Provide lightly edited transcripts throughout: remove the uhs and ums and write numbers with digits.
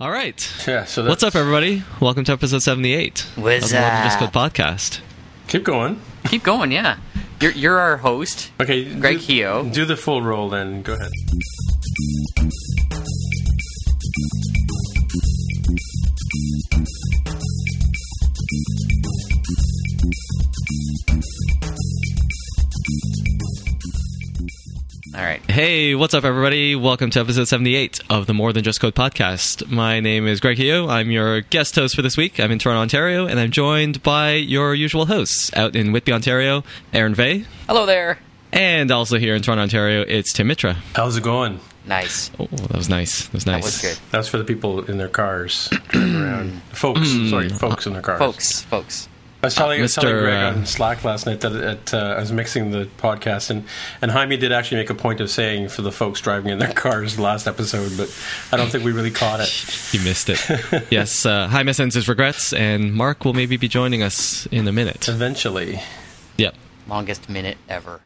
All right. Yeah. So what's up, everybody? Welcome to episode 78 of the Discord podcast. Keep going. Keep going. Yeah. You're our host. Okay, Greg Keogh. Do the full roll, then. Go ahead. All right. Hey, what's up, everybody? Welcome to episode 78 of the More Than Just Code podcast. My name is Greg Keogh. I'm your guest host for this week. I'm in Toronto, Ontario, and I'm joined by your usual hosts out in Whitby, Ontario, Aaron Vey. Hello there. And also here in Toronto, Ontario, it's Tim Mitra. How's it going? Nice. Oh, that was nice. That was good. That was for the people in their cars driving around. Folks in their cars. Folks. I was telling Greg on Slack last night that I was mixing the podcast, and Jaime did actually make a point of saying for the folks driving in their cars last episode, but I don't think we really caught it. You missed it. Yes, Jaime sends his regrets, and Mark will maybe be joining us in a minute. Eventually. Yep. Longest minute ever.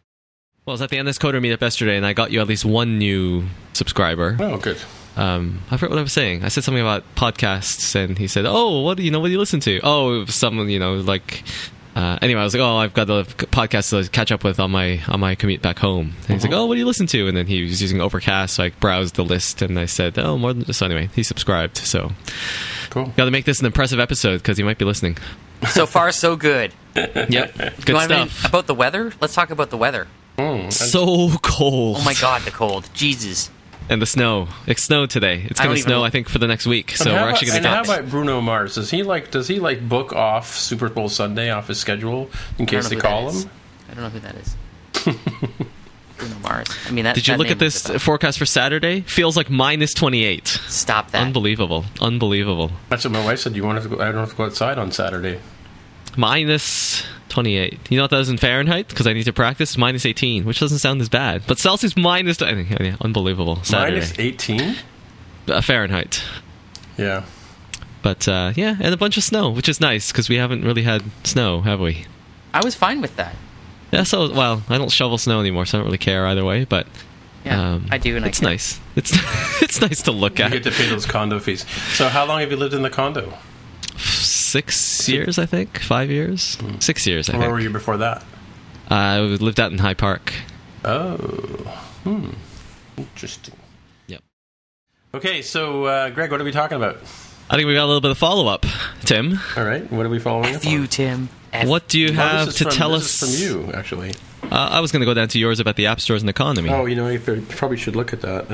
Well, I was at the Endless Coder meetup yesterday, and I got you at least one new subscriber. Oh, good. I forgot what I was saying. I said something about podcasts, and he said, "Oh, what do you listen to?" Oh, someone, Anyway, I was like, "Oh, I've got the podcast to catch up with on my commute back home." And he's like, "Oh, what do you listen to?" And then he was using Overcast, so I browsed the list, and I said, "Oh, more than just." So anyway, he subscribed. So cool. Got to make this an impressive episode because he might be listening. So far, so good. Yep, good stuff. I mean, about the weather, let's talk about the weather. So cold. Oh my God, the cold. Jesus. And the snow. It snowed today. It's going to snow, I think, for the next week. So we're actually going to talk. And how about Bruno Mars? Does he book off Super Bowl Sunday off his schedule in case they call him? I don't know who that is. Bruno Mars. I mean, did you look at this forecast for Saturday? Feels like minus 28. Stop that. Unbelievable. That's what my wife said. I don't have to go outside on Saturday. Minus 28. You know what that is in Fahrenheit? Because I need to practice. Minus 18, which doesn't sound as bad. But Celsius minus... unbelievable. Saturday. Minus 18? Fahrenheit. Yeah. But, yeah, and a bunch of snow, which is nice, because we haven't really had snow, have we? I was fine with that. Yeah, so... Well, I don't shovel snow anymore, so I don't really care either way, but... Yeah, I do, and it's nice. It's nice to look at. You get to pay those condo fees. So how long have you lived in the condo? 6 years, I think. Where were you before that? I lived out in High Park. Oh. Interesting. Yep. Okay, so, Greg, what are we talking about? I think we got a little bit of follow-up, Tim. All right, what are we following up on? You, Tim. What do you have to tell us? This is from you, actually. I was going to go down to yours about the app stores and economy. Oh, you probably should look at that.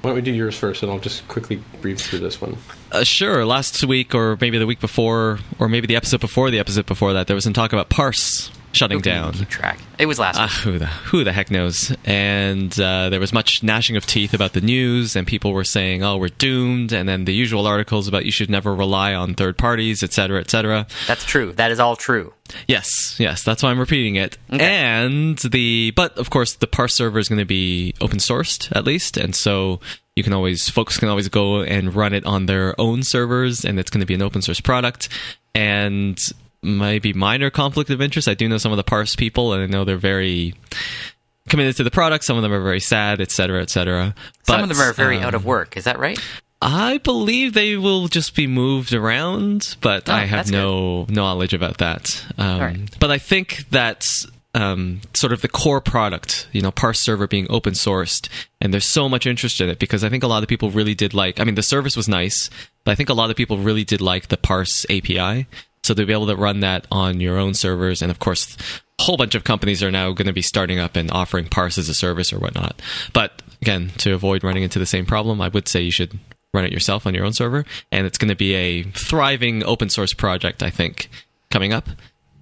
Why don't we do yours first, and I'll just quickly breeze through this one. Sure. Last week, or maybe the week before, or maybe the episode before that, there was some talk about Parse shutting down. Keep track. It was last week. Who the heck knows? And there was much gnashing of teeth about the news, and people were saying, oh, we're doomed, and then the usual articles about you should never rely on third parties, et cetera, et cetera. That's true. That is all true. Yes. That's why I'm repeating it. Okay. But of course, the Parse server is going to be open sourced, at least. And so folks can always go and run it on their own servers, and it's going to be an open source product. And maybe minor conflict of interest. I do know some of the Parse people, and I know they're very committed to the product. Some of them are very sad, et cetera, et cetera. But some of them are very out of work. Is that right? I believe they will just be moved around, but I have no knowledge about that. Right. But I think that's sort of the core product, Parse server being open sourced, and there's so much interest in it because I think a lot of people really did like. I mean, the service was nice, but I think a lot of people really did like the Parse API. So they'll be able to run that on your own servers. And of course, a whole bunch of companies are now going to be starting up and offering Parse as a service or whatnot. But again, to avoid running into the same problem, I would say you should run it yourself on your own server. And it's going to be a thriving open source project, I think, coming up.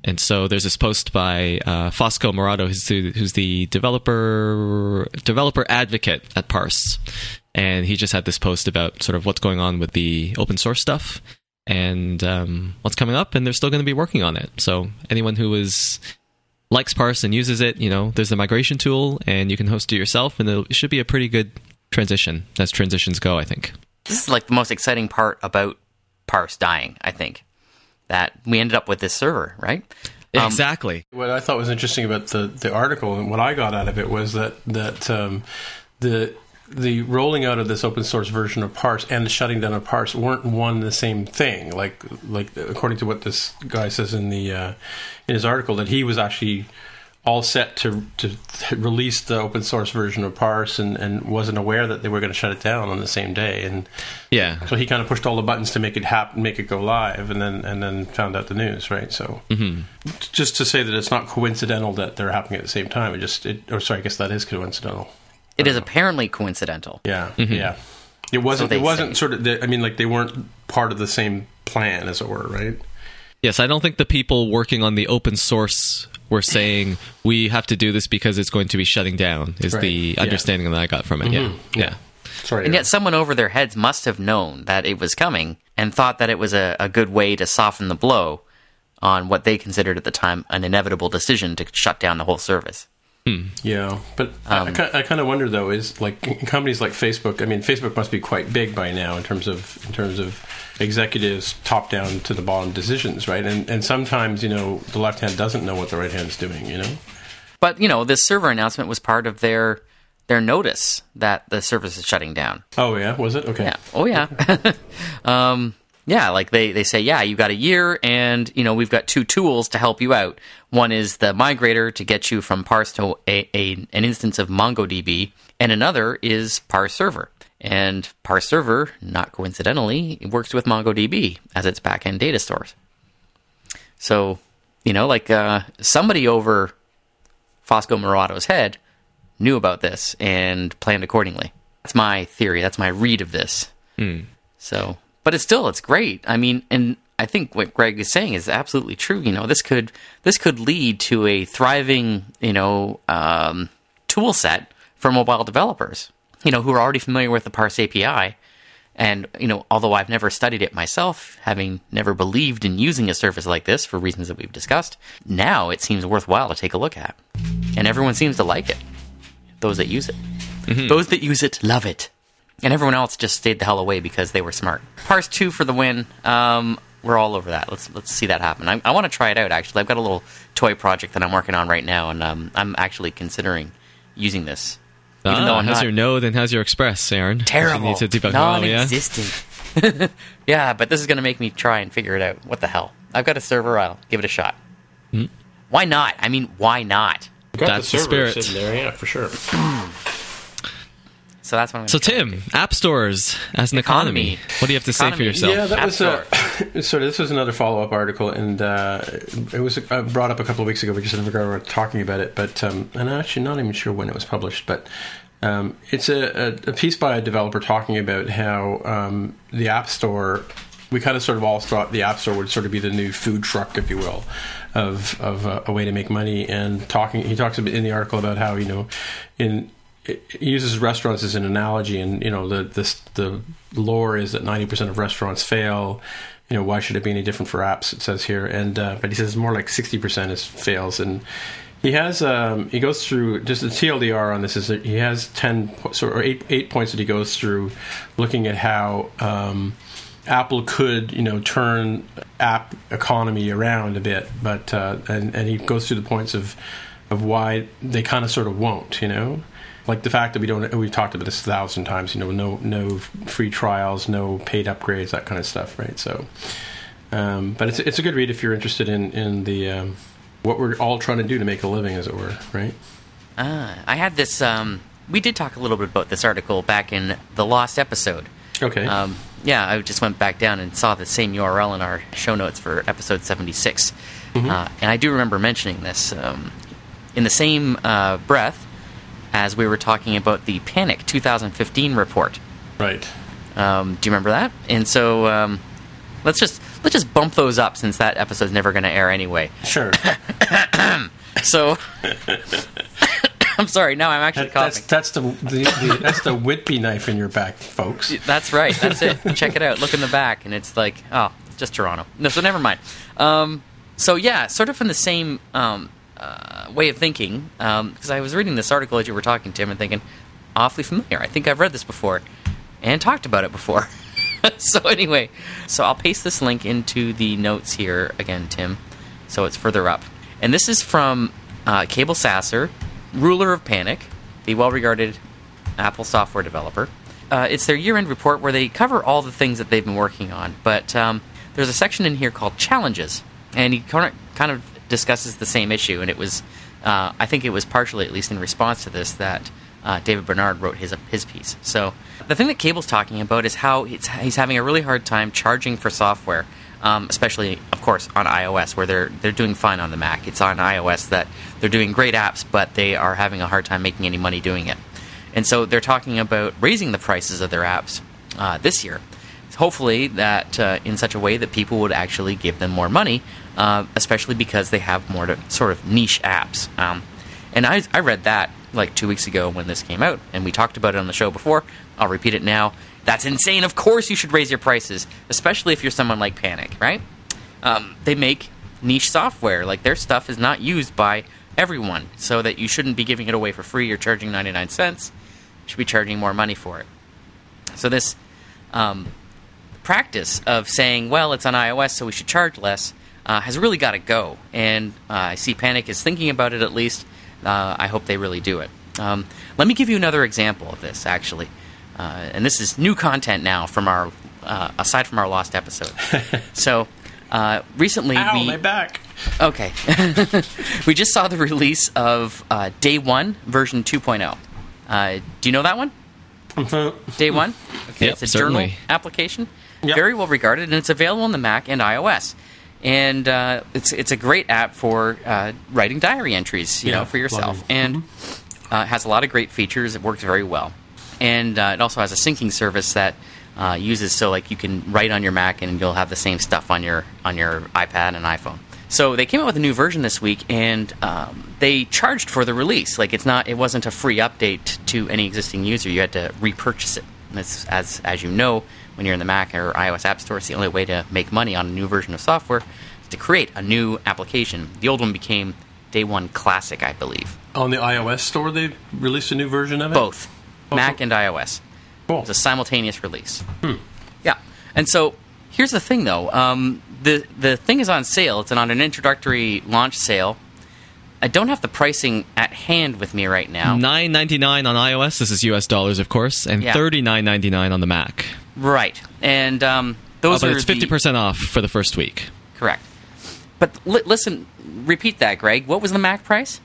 And so there's this post by Fosco Morado, who's the developer advocate at Parse. And he just had this post about sort of what's going on with the open source stuff. And what's coming up, and they're still going to be working on it. So anyone who likes Parse and uses it, there's the migration tool, and you can host it yourself, and it should be a pretty good transition as transitions go, I think. This is like the most exciting part about Parse dying, I think, that we ended up with this server, right? Exactly. What I thought was interesting about the article and what I got out of it was that the rolling out of this open source version of Parse and the shutting down of Parse weren't one and the same thing. Like according to what this guy says in the in his article, that he was actually all set to release the open source version of Parse and wasn't aware that they were going to shut it down on the same day. And yeah, so he kind of pushed all the buttons to make it happen, make it go live, and then found out the news, right? So just to say that it's not coincidental that they're happening at the same time. I guess that is coincidental. It is apparently coincidental. Yeah, yeah. It wasn't. So it wasn't sort of. They weren't part of the same plan, as it were, right? Yes, I don't think the people working on the open source were saying we have to do this because it's going to be shutting down. Is right. The understanding that I got from it? Mm-hmm. Yeah. Sorry. And yet, someone over their heads must have known that it was coming and thought that it was a good way to soften the blow on what they considered at the time an inevitable decision to shut down the whole service. Yeah, but I kind of wonder though, is like companies like Facebook. I mean, Facebook must be quite big by now in terms of executives top down to the bottom decisions, right? And sometimes the left hand doesn't know what the right hand's doing, But this server announcement was part of their notice that the service is shutting down. Oh yeah, was it? Okay. Yeah. Oh yeah. Okay. Yeah, like they say, yeah, you got a year and, we've got two tools to help you out. One is the migrator to get you from Parse to an instance of MongoDB, and another is Parse Server. And Parse Server, not coincidentally, works with MongoDB as its back-end data source. So, somebody over Fosco Morato's head knew about this and planned accordingly. That's my theory. That's my read of this. So... But it's great. I mean, and I think what Greg is saying is absolutely true. This could lead to a thriving, tool set for mobile developers, who are already familiar with the Parse API. And, although I've never studied it myself, having never believed in using a service like this for reasons that we've discussed, now it seems worthwhile to take a look at. And everyone seems to like it. Those that use it. Mm-hmm. Those that use it love it. And everyone else just stayed the hell away because they were smart. Parse 2 for the win. We're all over that. Let's see that happen. I want to try it out, actually. I've got a little toy project that I'm working on right now, and I'm actually considering using this. How's your node and how's your express, Aaron? Terrible. You need to debug non-existent. Yeah? Yeah, but this is going to make me try and figure it out. What the hell? I've got a server. I'll give it a shot. Mm-hmm. Why not? I mean, why not? That's the spirit. Sitting there, yeah, for sure. So that's what I'm Tim, app stores as an economy. What do you have to say for yourself? Yeah, that this was another follow-up article, and it was brought up a couple of weeks ago. We just didn't remember talking about it, but and I'm actually not even sure when it was published, but it's a piece by a developer talking about how the app store. We kind of sort of all thought the app store would sort of be the new food truck, if you will, of a way to make money. And he talks in the article about how It uses restaurants as an analogy, and the lore is that 90% of restaurants fail. Why should it be any different for apps? It says here, and but he says more like 60% fails. And he has he goes through just the TLDR on this is that he has 8 points that he goes through, looking at how Apple could turn app economy around a bit, but and he goes through the points of why they kind of sort of won't, Like the fact that we've talked about this 1,000 times, no free trials, no paid upgrades, that kind of stuff, right? So, but it's a good read if you're interested in the what we're all trying to do to make a living, as it were, right? I had this. We did talk a little bit about this article back in the lost episode. Okay. Yeah, I just went back down and saw the same URL in our show notes for episode 76, and I do remember mentioning this in the same breath. As we were talking about the Panic 2015 report, right? Do you remember that? And so let's just bump those up since that episode's never going to air anyway. Sure. So I'm sorry. Now I'm actually coughing. That's the Whitby knife in your back, folks. That's right. That's it. Check it out. Look in the back, and it's like it's just Toronto. No, so never mind. So yeah, sort of in the same. Way of thinking, because I was reading this article as you were talking, Tim, and thinking, awfully familiar. I think I've read this before and talked about it before. So I'll paste this link into the notes here again, Tim, so it's further up. And this is from Cable Sasser, ruler of Panic, the well-regarded Apple software developer. It's their year-end report where they cover all the things that they've been working on. But there's a section in here called Challenges, and he kind of discusses the same issue. And it was, I think it was partially, at least in response to this, that David Bernard wrote his piece. So the thing that Cable's talking about is how he's having a really hard time charging for software, especially, of course, on iOS, where they're doing fine on the Mac. It's on iOS that they're doing great apps, but they are having a hard time making any money doing it. And so they're talking about raising the prices of their apps this year, hopefully that in such a way that people would actually give them more money, especially because they have more sort of niche apps. And I read that like 2 weeks ago when this came out, and we talked about it on the show before. I'll repeat it now. That's insane. Of course you should raise your prices, especially if you're someone like Panic, right? They make niche software. Like, their stuff is not used by everyone, so that you shouldn't be giving it away for free. You're charging 99 cents. Should be charging more money for it. So this practice of saying, well, it's on iOS, so we should charge less, has really got to go. And I see Panic is thinking about it, at least. I hope they really do it. Let me give you another example of this, actually. And this is new content now from our, aside from our lost episode. So recently Ow, my back. Okay. We just saw the release of Day 1, version 2.0. Do you know that one? Day 1? Okay, yep, it's a certainly. Journal application. Yep. Very well regarded, and it's available on the Mac and iOS. And it's a great app for writing diary entries, you know, for yourself. And has a lot of great features. It works very well. And it also has a syncing service that uses, so like you can write on your Mac and you'll have the same stuff on your iPad and iPhone. So they came out with a new version this week, and they charged for the release. Like, it wasn't a free update to any existing user. You had to repurchase it. And it's, as you know, when you're in the Mac or iOS App Store, it's the only way to make money on a new version of software is to create a new application. The old one became Day 1 Classic, I believe. On the iOS Store, they released a new version of it? Both. Oh, Mac and iOS. Cool. It's a simultaneous release. Hmm. Yeah. And so here's the thing, though. The thing is on sale. It's on an introductory launch sale. I don't have the pricing at hand with me right now. $9.99 on iOS. This is US dollars, of course, and $39.99 on the Mac. Right, and those are. But it's 50% off for the first week. Correct. But listen, repeat that, Greg. What was the Mac price?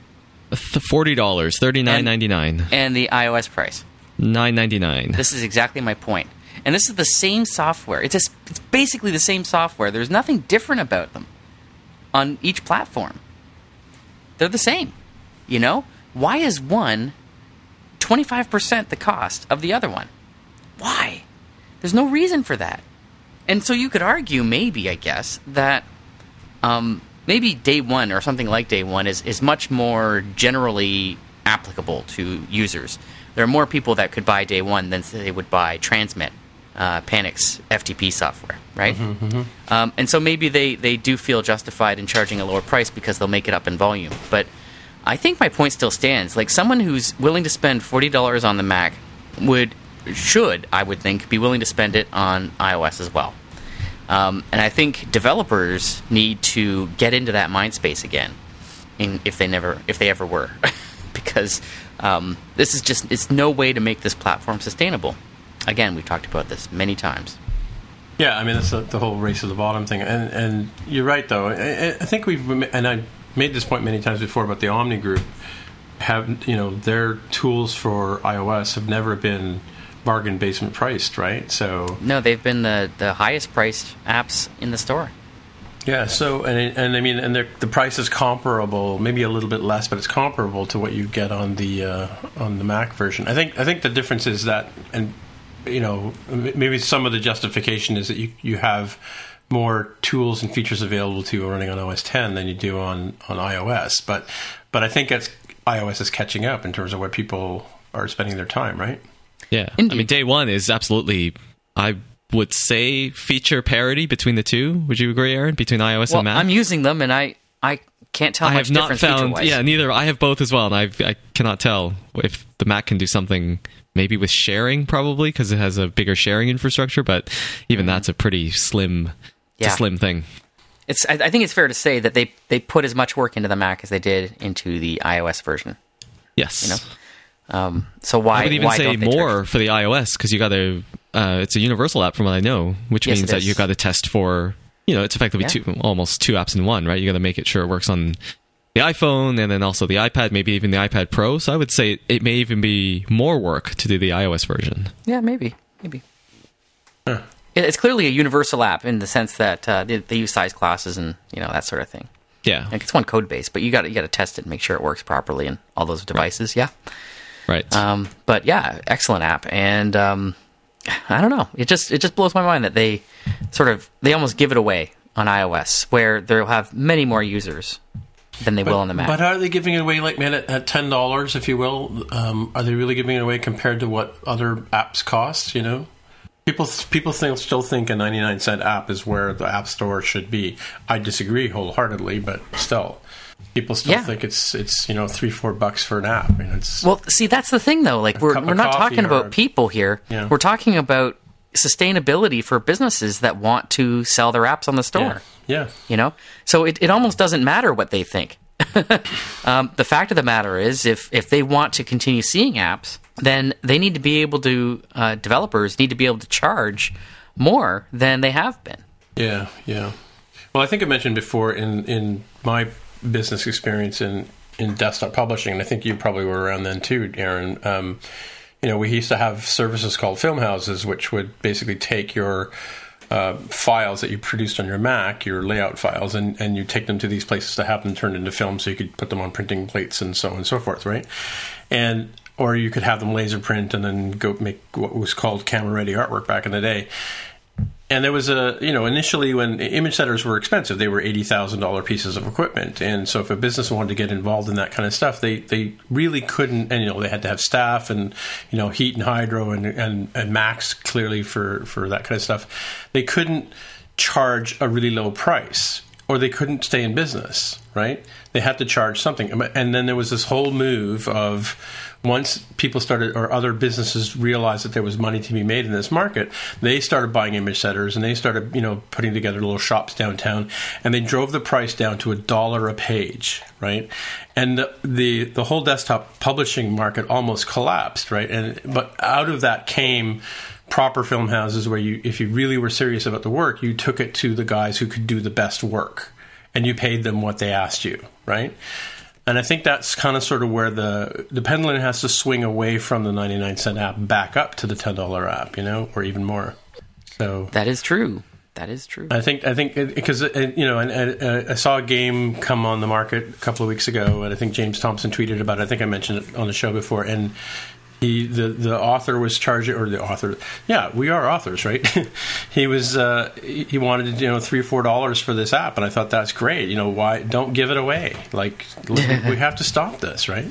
$40, $39.99, and the iOS price $9.99. This is exactly my point. And this is the same software. It's basically the same software. There's nothing different about them on each platform. They're the same, you know? Why is one 25% the cost of the other one? Why? There's no reason for that. And so you could argue maybe, I guess, that maybe Day 1 or something like Day 1 is much more generally applicable to users. There are more people that could buy Day 1 than they would buy Transmit. Panic's FTP software, right? Mm-hmm, mm-hmm. And so maybe they do feel justified in charging a lower price because they'll make it up in volume. But I think my point still stands. Like, someone who's willing to spend $40 on the Mac should, I would think, be willing to spend it on iOS as well. And I think developers need to get into that mind space again, if they ever were, because this is just, it's no way to make this platform sustainable. Again, we've talked about this many times. Yeah, I mean, that's the whole race to the bottom thing. And you're right, though. I think I made this point many times before, but the Omni Group have, you know, their tools for iOS have never been bargain basement priced, right? So no, they've been the highest priced apps in the store. Yeah, so, and I mean, and the price is comparable, maybe a little bit less, but it's comparable to what you get on the Mac version. I think the difference is that, and you know, maybe some of the justification is that you have more tools and features available to you running on OS X than you do on iOS. But I think that's iOS is catching up in terms of where people are spending their time, right? Yeah. Indeed. I mean, Day 1 is absolutely, I would say, feature parity between the two. Would you agree, Aaron, between iOS and Mac? I'm using them, and I can't tell much difference feature-wise. Yeah, neither. I have both as well, and I cannot tell if the Mac can do something. Maybe with sharing, probably, because it has a bigger sharing infrastructure, but even that's a pretty slim thing. I think it's fair to say that they put as much work into the Mac as they did into the iOS version. Yes. You know? So why? I would even say more for the iOS, because you got to. It's a universal app, from what I know, which means that you got to test for. You know, it's effectively almost two apps in one, right? You got to make it sure it works on the iPhone and then also the iPad, maybe even the iPad Pro. So I would say it may even be more work to do the iOS version. Yeah, maybe. Huh. It's clearly a universal app in the sense that they use size classes and that sort of thing. Yeah, like it's one code base, but you got to test it and make sure it works properly in all those devices. Right. Yeah, right. But yeah, excellent app, and I don't know. It just blows my mind that they almost give it away on iOS, where they'll have many more users than they will on the Mac. But are they giving it away like at $10, if you will? Are they really giving it away compared to what other apps cost? You know. People still think a 99-cent app is where the App Store should be. I disagree wholeheartedly, but still, people still think it's $3-4 for an app. I mean, well, see, that's the thing though. Like we're not talking about people here. Yeah. We're talking about sustainability for businesses that want to sell their apps on the store. Yeah. So it almost doesn't matter what they think. The fact of the matter is, if they want to continue seeing apps, then they need to be able to developers need to be able to charge more than they have been. Yeah. Well, I think I mentioned before in my business experience in desktop publishing, and I think you probably were around then too, Aaron. We used to have services called film houses, which would basically take your files that you produced on your Mac, your layout files, and you take them to these places to have them turned into film, so you could put them on printing plates and so on and so forth, right? Or you could have them laser print and then go make what was called camera-ready artwork back in the day. And there was initially when image setters were expensive, they were $80,000 pieces of equipment. And so if a business wanted to get involved in that kind of stuff, they really couldn't. And, they had to have staff and, Heat and Hydro and Max clearly for that kind of stuff. They couldn't charge a really low price, or they couldn't stay in business, right? They had to charge something. And then there was this whole move of once people started, or other businesses realized that there was money to be made in this market, they started buying image setters, and they started, putting together little shops downtown, and they drove the price down to $1 a page, right? And the whole desktop publishing market almost collapsed, right? But out of that came proper film houses where if you really were serious about the work, you took it to the guys who could do the best work, and you paid them what they asked you, right? And I think that's kind of sort of where the pendulum has to swing away from the 99-cent app back up to the $10 app, or even more. So That is true. I think because I saw a game come on the market a couple of weeks ago, and I think James Thompson tweeted about it. I think I mentioned it on the show before, and the author was charging, or the author, we are authors, right? He was he wanted $3 or $4 for this app, and I thought that's great. Why don't give it away? Like we have to stop this, right?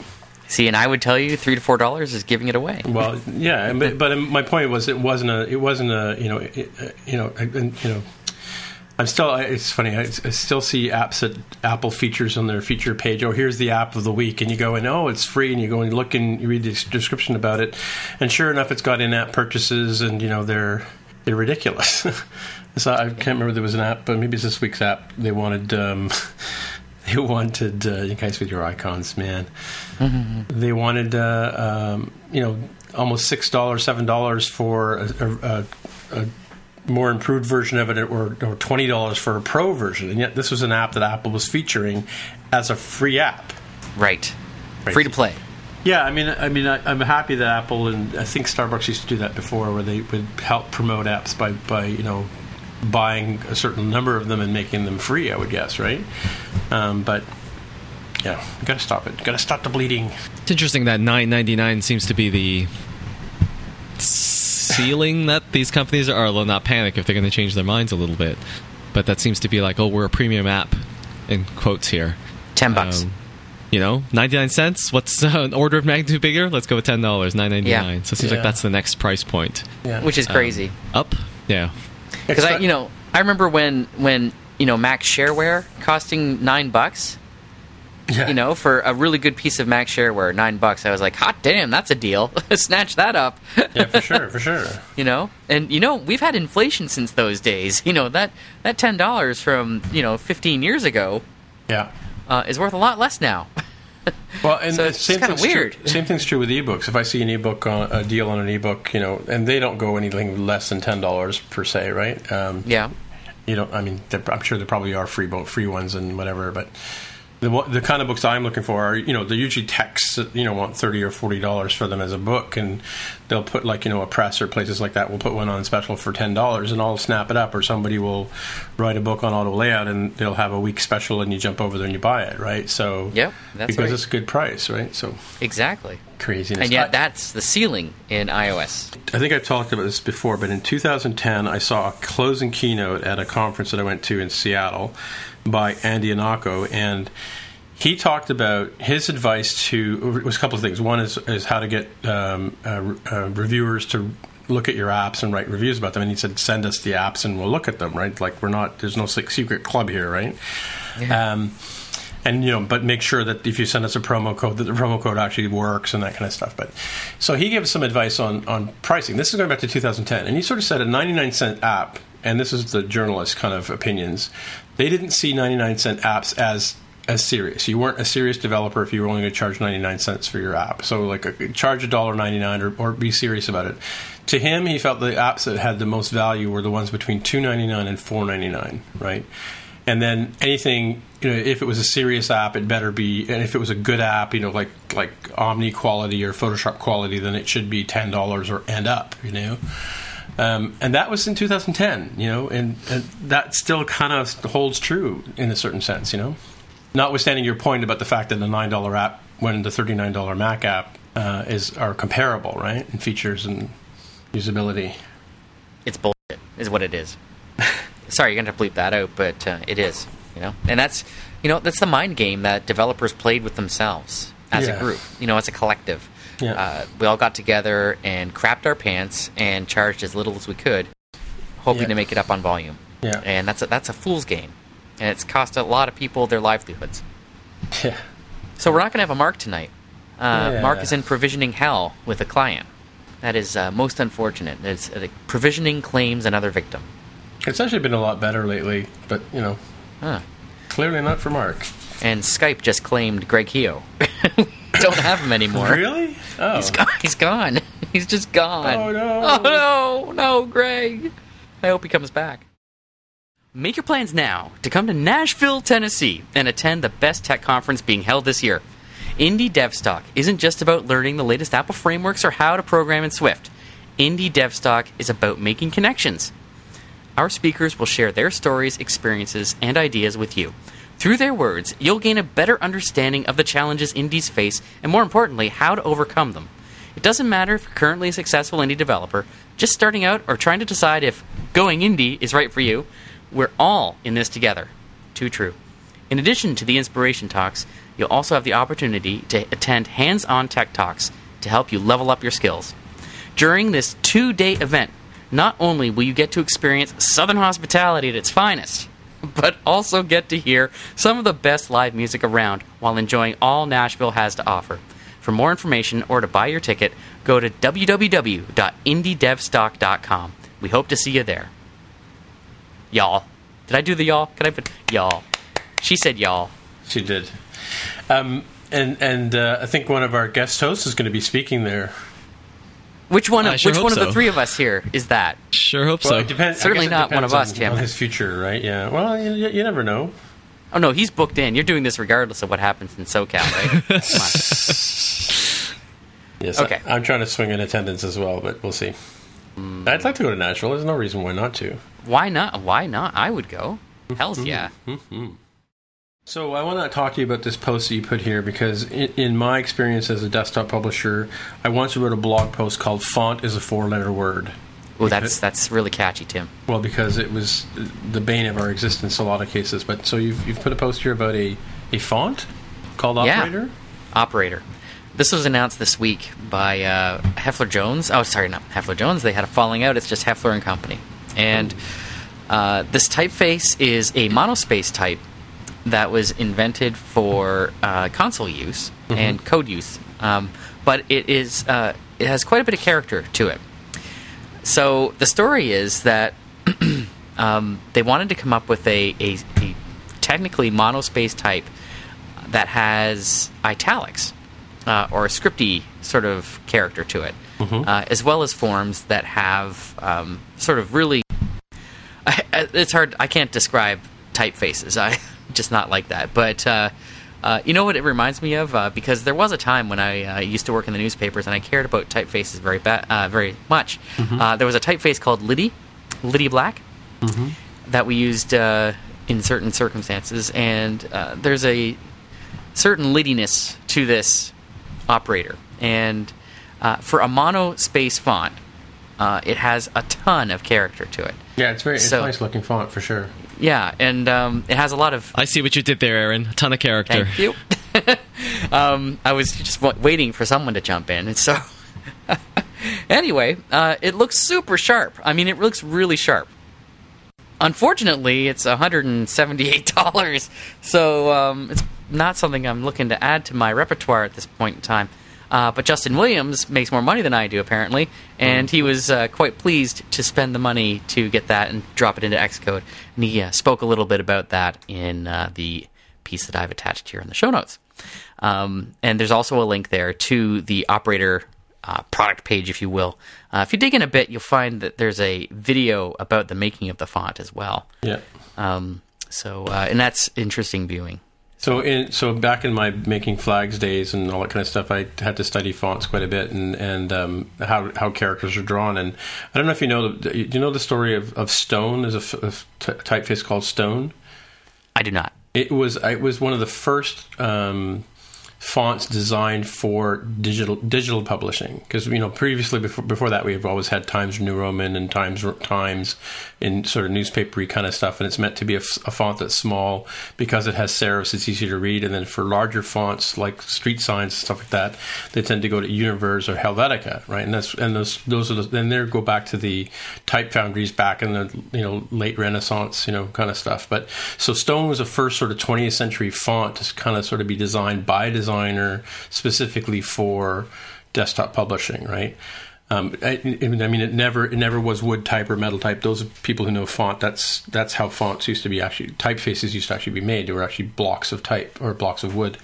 See, and I would tell you $3 to $4 is giving it away. Well, yeah, but my point was it wasn't. I'm still. It's funny. I still see apps that Apple features on their feature page. Oh, here's the app of the week, and you go and it's free, and you go and look and you read the description about it, and sure enough, it's got in-app purchases, and they're ridiculous. So I can't remember, there was an app, but maybe it's this week's app. They wanted you guys with your icons, man. Mm-hmm. They wanted almost $6, $7 for a more improved version of it, or $20 for a pro version, and yet this was an app that Apple was featuring as a free app, right? Free to play. Yeah, I mean, I'm happy that Apple, and I think Starbucks used to do that before, where they would help promote apps by buying a certain number of them and making them free. I would guess, right? But yeah, you gotta stop it. You gotta stop the bleeding. It's interesting that $9.99 seems to be the ceiling that these companies are. Well, not panic if they're going to change their minds a little bit, but that seems to be like, we're a premium app, in quotes here. $10, 99 cents. What's an order of magnitude bigger? Let's go with $10, $9.99. So it seems like that's the next price point, which is crazy. Up, yeah. Because I remember when Mac Shareware costing $9. Yeah. For a really good piece of Mac Shareware, $9. I was like, hot damn, that's a deal. Snatch that up. Yeah, for sure. We've had inflation since those days. That $10 from 15 years ago, is worth a lot less now. Well, and so it's kind of weird. Same thing's true with ebooks. If I see an ebook on a deal on an ebook, you know, and they don't go anything less than $10 per se, right? Yeah. You don't. I mean, I'm sure there probably are free ones and whatever, but the kind of books I'm looking for are, you know, they're usually texts that, you know, want $30 or $40 for them as a book, and they'll put, like, you know, a press or places like that will put one on special for $10, and I'll snap it up, or somebody will write a book on auto layout and they'll have a week special, and you jump over there and you buy it, right? So yeah, that's because right. It's a good price, right? So exactly. Craziness. And yet that's the ceiling in iOS. I think I've talked about this before, but in 2010, I saw a closing keynote at a conference that I went to in Seattle by Andy Anako, and he talked about his advice to, it was a couple of things. One is how to get reviewers to look at your apps and write reviews about them, and he said, send us the apps and we'll look at them, right? Like, we're not, there's no secret club here, right? Yeah. And, you know, but make sure that if you send us a promo code, that the promo code actually works and that kind of stuff. But so he gave some advice on pricing. This is going back to 2010. And he sort of said a 99-cent app, and this is the journalist kind of opinions, they didn't see 99-cent apps as serious. You weren't a serious developer if you were only going to charge 99 cents for your app. So, like, charge $1.99 or be serious about it. To him, he felt the apps that had the most value were the ones between $2.99 and $4.99, right? And then anything, you know, if it was a serious app, it better be, and if it was a good app, you know, like Omni quality or Photoshop quality, then it should be $10 or and up, you know. And that was in 2010, you know, and that still kind of holds true in a certain sense, you know. Notwithstanding your point about the fact that the $9 app, when the $39 Mac app are comparable, right, in features and usability. It's bullshit, is what it is. Sorry, you're going to bleep that out, but it is, you know. And that's, you know, that's the mind game that developers played with themselves as a group, you know, as a collective. Yeah. We all got together and crapped our pants and charged as little as we could, hoping to make it up on volume. Yeah. And that's a fool's game. And it's cost a lot of people their livelihoods. Yeah. So we're not going to have a Mark tonight. Mark is in provisioning hell with a client. That is most unfortunate. It's provisioning claims another victim. It's actually been a lot better lately, but, you know, clearly not for Mark. And Skype just claimed Greg Heo. Don't have him anymore. Really? Oh. He's gone. He's just gone. Oh, no. Oh, no. No, Greg. I hope he comes back. Make your plans now to come to Nashville, Tennessee, and attend the best tech conference being held this year. Indie DevStock isn't just about learning the latest Apple frameworks or how to program in Swift. Indie DevStock is about making connections. Our speakers will share their stories, experiences, and ideas with you. Through their words, you'll gain a better understanding of the challenges indies face and, more importantly, how to overcome them. It doesn't matter if you're currently a successful indie developer, just starting out, or trying to decide if going indie is right for you. We're all in this together. Too true. In addition to the inspiration talks, you'll also have the opportunity to attend hands-on tech talks to help you level up your skills. During this two-day event, not only will you get to experience Southern hospitality at its finest, but also get to hear some of the best live music around while enjoying all Nashville has to offer. For more information or to buy your ticket, go to www.indiedevstock.com. We hope to see you there. Y'all. Did I do the y'all? Can I put y'all? She said y'all. She did. And I think one of our guest hosts is going to be speaking there. Which one of of the three of us here is that? Sure hope so. It depends, certainly it not one of us, Tim. On his future, right? Yeah. Well, you never know. Oh, no, he's booked in. You're doing this regardless of what happens in SoCal, right? Come on. Yes, okay. I'm trying to swing in attendance as well, but we'll see. I'd like to go to Nashville. There's no reason why not to. Why not? Why not? I would go. Hell's yeah. So I want to talk to you about this post that you put here, because in my experience as a desktop publisher, I once wrote a blog post called Font is a Four-Letter Word. Oh, that's really catchy, Tim. Well, because it was the bane of our existence in a lot of cases. But so you've put a post here about a font called Operator? Yeah, Operator. This was announced this week by Heffler Jones. Oh, sorry, not Heffler Jones. They had a falling out. It's just Heffler and Company. And this typeface is a monospace type that was invented for console use and code use, but it has quite a bit of character to it. So the story is that they wanted to come up with a technically monospace type that has italics or a scripty sort of character to it, mm-hmm. As well as forms that have sort of really... it's hard. I can't describe typefaces. I'm just not like that. But you know what it reminds me of? Because there was a time when I used to work in the newspapers and I cared about typefaces very much. Mm-hmm. There was a typeface called Liddy Black, mm-hmm. that we used in certain circumstances. And there's a certain liddiness to this operator. And for a monospace font, it has a ton of character to it. Yeah, it's a nice looking font for sure. Yeah, and it has a lot of... I see what you did there, Aaron. A ton of character. Thank you. I was just waiting for someone to jump in. And so anyway, it looks super sharp. I mean, it looks really sharp. Unfortunately, it's $178, so it's not something I'm looking to add to my repertoire at this point in time. But Justin Williams makes more money than I do, apparently, and he was quite pleased to spend the money to get that and drop it into Xcode. And he spoke a little bit about that in the piece that I've attached here in the show notes. And there's also a link there to the operator product page, if you will. If you dig in a bit, you'll find that there's a video about the making of the font as well. Yeah. And that's interesting viewing. So back in my making flags days and all that kind of stuff, I had to study fonts quite a bit and how characters are drawn. And I don't know if you know, the story of Stone? There's a typeface called Stone. I do not. It was one of the first fonts designed for digital publishing, because previously before that we've always had Times New Roman and Times in sort of newspapery kind of stuff, and it's meant to be a font that's small because it has serifs, it's easy to read. And then for larger fonts like street signs and stuff like that, they tend to go to Univers or Helvetica, right? And they go back to the type foundries back in the late Renaissance kind of stuff. But so Stone was the first sort of 20th century font to kind of sort of be designed by designer specifically for desktop publishing, right? It never was wood type or metal type. Those people who know font, that's how fonts used to be. Actually, typefaces used to actually be made. They were actually blocks of type or blocks of wood.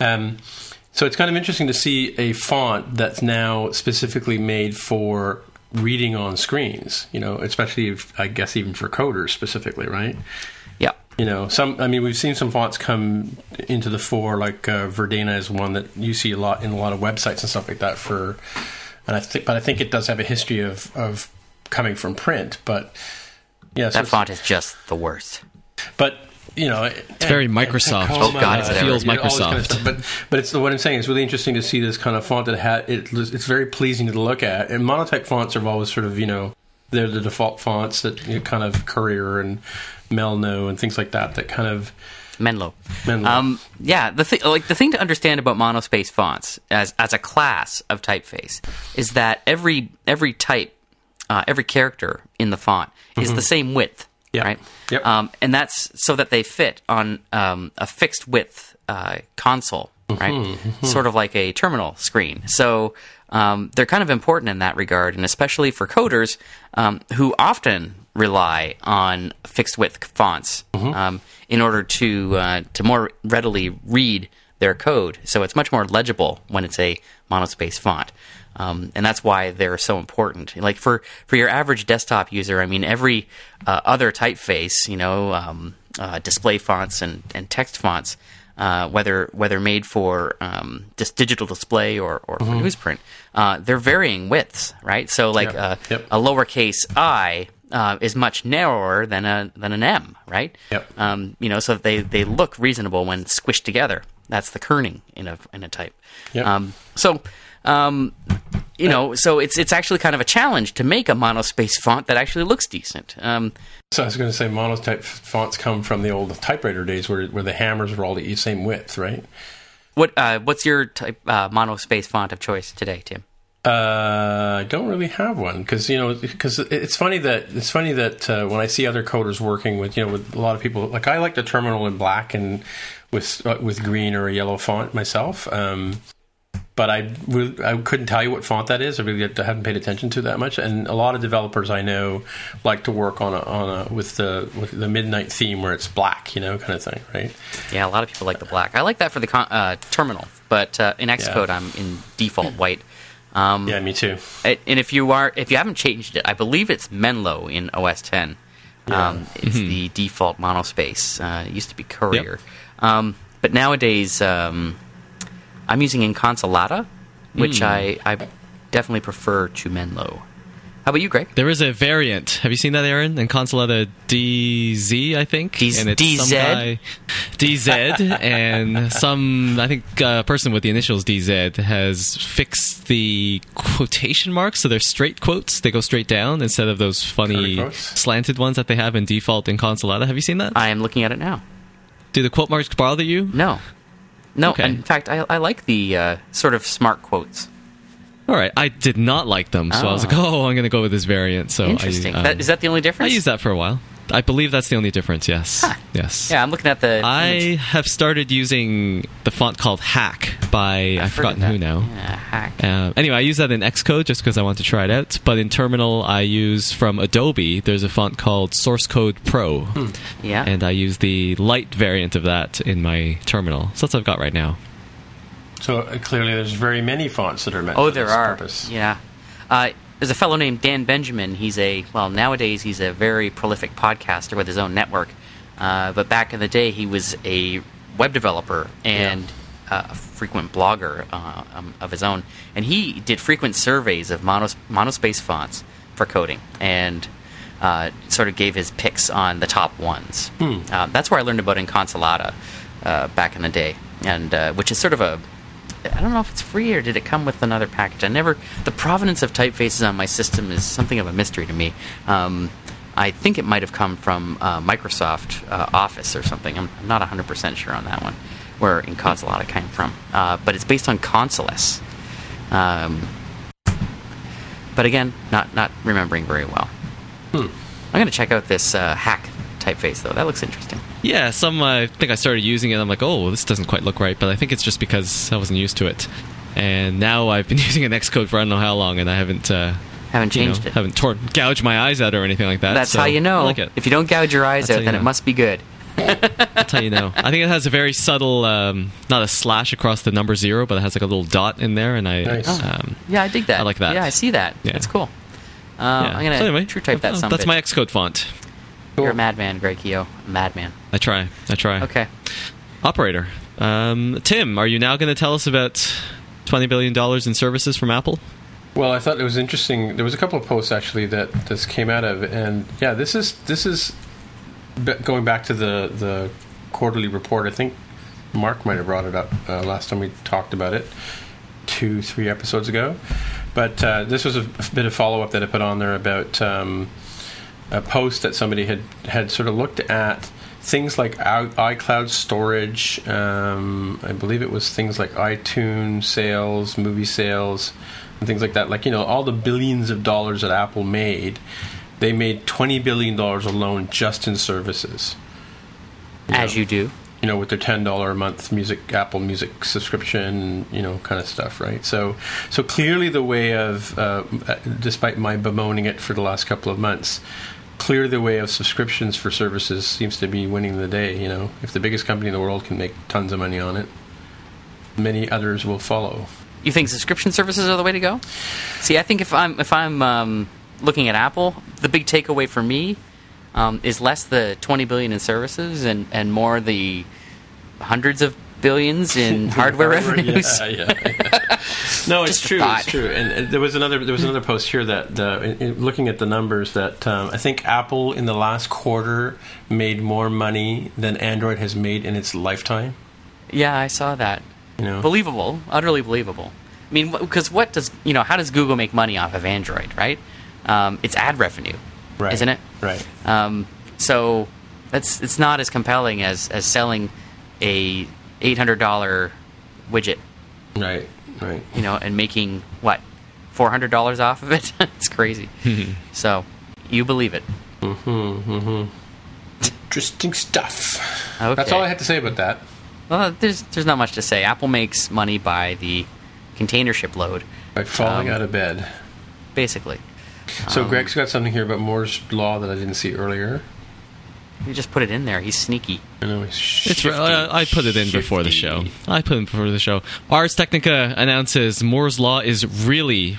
So it's kind of interesting to see a font that's now specifically made for reading on screens. Especially if, I guess, even for coders specifically, right? Yeah. We've seen some fonts come into the fore, like Verdana is one that you see a lot in a lot of websites and stuff like that. But I think it does have a history of coming from print. But yeah, that font is just the worst. But it's very Microsoft. Oh God, it feels Microsoft. Kind of stuff, but it's what I'm saying. It's really interesting to see this kind of font that it's very pleasing to look at. And monotype fonts are always sort of they're the default fonts that kind of Courier and Menlo and things like that kind of... Menlo. Yeah, the thing to understand about monospace fonts as a class of typeface is that every type, every character in the font is mm-hmm. the same width, yep. right? Yep. And that's so that they fit on a fixed width console, mm-hmm, right? Mm-hmm. Sort of like a terminal screen. So they're kind of important in that regard, and especially for coders who often... rely on fixed width fonts mm-hmm. In order to more readily read their code. So it's much more legible when it's a monospace font. And that's why they're so important. Like for your average desktop user, I mean, every other typeface, display fonts and text fonts, whether made for just digital display or mm-hmm. for newsprint, they're varying widths, right? So like a lowercase I... is much narrower than an M, right? Yep. So that they look reasonable when squished together. That's the kerning in a type. Yep. So it's actually kind of a challenge to make a monospace font that actually looks decent. So I was going to say monotype fonts come from the old typewriter days where the hammers were all the same width, right? What's your type monospace font of choice today, Tim? I don't really have one because it's funny that when I see other coders working with a lot of people, like I like the terminal in black and with green or a yellow font myself. But I couldn't tell you what font that is. I really haven't paid attention to that much. And a lot of developers I know like to work with the midnight theme where it's black, you know, kind of thing, right? Yeah, a lot of people like the black. I like that for the terminal, but in Xcode I'm in default white. Yeah, me too. And if you haven't changed it, I believe it's Menlo in OS X. Yeah. It's the default monospace. It used to be Courier, but nowadays. I'm using Inconsolata, which I definitely prefer to Menlo. How about you, Greg? There is a variant. Have you seen that, Aaron? Inconsolata DZ, I think. And it's DZ? DZ, and some, I think, person with the initials DZ has fixed the quotation marks, so they're straight quotes. They go straight down instead of those funny slanted ones that they have in default Inconsolata. Have you seen that? I am looking at it now. Do the quote marks bother you? No. No, okay. In fact, I like the sort of smart quotes. All right, I did not like them, so I was like, I'm going to go with this variant. So interesting. Is that the only difference? I used that for a while. I believe that's the only difference, yes. Huh. Yes. Yeah, I'm looking at the... I have started using the font called Hack by... I've forgotten who now. Yeah, Hack. Anyway, I use that in Xcode just because I want to try it out. But in Terminal, I use from Adobe, there's a font called Source Code Pro. Yeah. And I use the light variant of that in my Terminal. So that's what I've got right now. So clearly there's very many fonts that are meant for this purpose. Yeah. There's a fellow named Dan Benjamin. Nowadays he's a very prolific podcaster with his own network. But back in the day, he was a web developer and a frequent blogger of his own. And he did frequent surveys of monospace fonts for coding and sort of gave his picks on the top ones. That's where I learned about Inconsolata back in the day, and which is sort of a... I don't know if it's free or did it come with another package. The provenance of typefaces on my system is something of a mystery to me. I think it might have come from Microsoft Office or something. I'm not 100% sure on that one, where Inconsolata came from. But it's based on Consolus. But again, not remembering very well. I'm going to check out this Hack typeface, though. That looks interesting. Yeah, I think I started using it, and I'm like, this doesn't quite look right, but I think it's just because I wasn't used to it. And now I've been using an Xcode for I don't know how long, and I haven't changed it. Haven't gouged my eyes out or anything like that. That's how you know. I like it. If you don't gouge your eyes out, then it must be good. That's how you know. I think it has a very subtle, not a slash across the number 0, but it has like a little dot in there, and nice. I dig that. I like that. Yeah, I see that. Yeah. That's cool. I'm going to true type that something. That's my Xcode font. Cool. You're a madman, Greg Keogh. A madman. I try. Okay. Operator. Tim, are you now going to tell us about $20 billion in services from Apple? Well, I thought it was interesting. There was a couple of posts, actually, that this came out of. And, yeah, this is going back to the quarterly report. I think Mark might have brought it up last time we talked about it, 2-3 episodes ago. But this was a bit of follow-up that I put on there about... a post that somebody had sort of looked at things like iCloud storage. I believe it was things like iTunes sales, movie sales, and things like that. Like, all the billions of dollars that Apple made, they made $20 billion alone just in services. You do. With their $10 a month Apple Music subscription, kind of stuff, right? So clearly the way of, despite my bemoaning it for the last couple of months, clearly the way of subscriptions for services seems to be winning the day, If the biggest company in the world can make tons of money on it, many others will follow. You think subscription services are the way to go? See, I think if I'm looking at Apple, the big takeaway for me is less the $20 billion in services and more the hundreds of billions in hardware revenues. Yeah. No, it's true. It's true. And there was another post here that looking at the numbers that I think Apple in the last quarter made more money than Android has made in its lifetime. Yeah, I saw that. Believable, utterly believable. I mean, because how does Google make money off of Android? Right? It's ad revenue. Right. Isn't it? Right. So it's not as compelling as selling a $800 widget. Right. And making, what, $400 off of it? It's crazy. So you believe it. Interesting stuff. Okay. That's all I had to say about that. Well, there's not much to say. Apple makes money by the container ship load. By falling out of bed. Basically. So Greg's got something here about Moore's Law that I didn't see earlier. You just put it in there. He's sneaky. I know. I put it in before the show. Ars Technica announces Moore's Law is really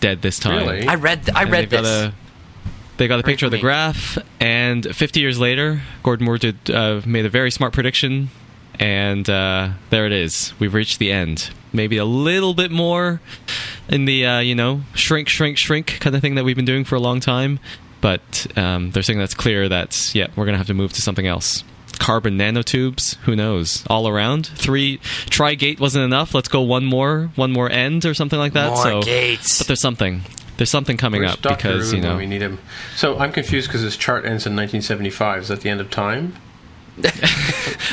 dead this time. Really? I read this. They got a picture of the graph, and 50 years later, Gordon Moore made a very smart prediction, and there it is. We've reached the end. Maybe a little bit more in the, shrink kind of thing that we've been doing for a long time. But they're saying that's clear that, yeah, we're going to have to move to something else. Carbon nanotubes, who knows? All around. Tri-gate wasn't enough. Let's go one more end or something like that. More gates. But there's something. There's something coming up because, we need him. So I'm confused because this chart ends in 1975. Is that the end of time?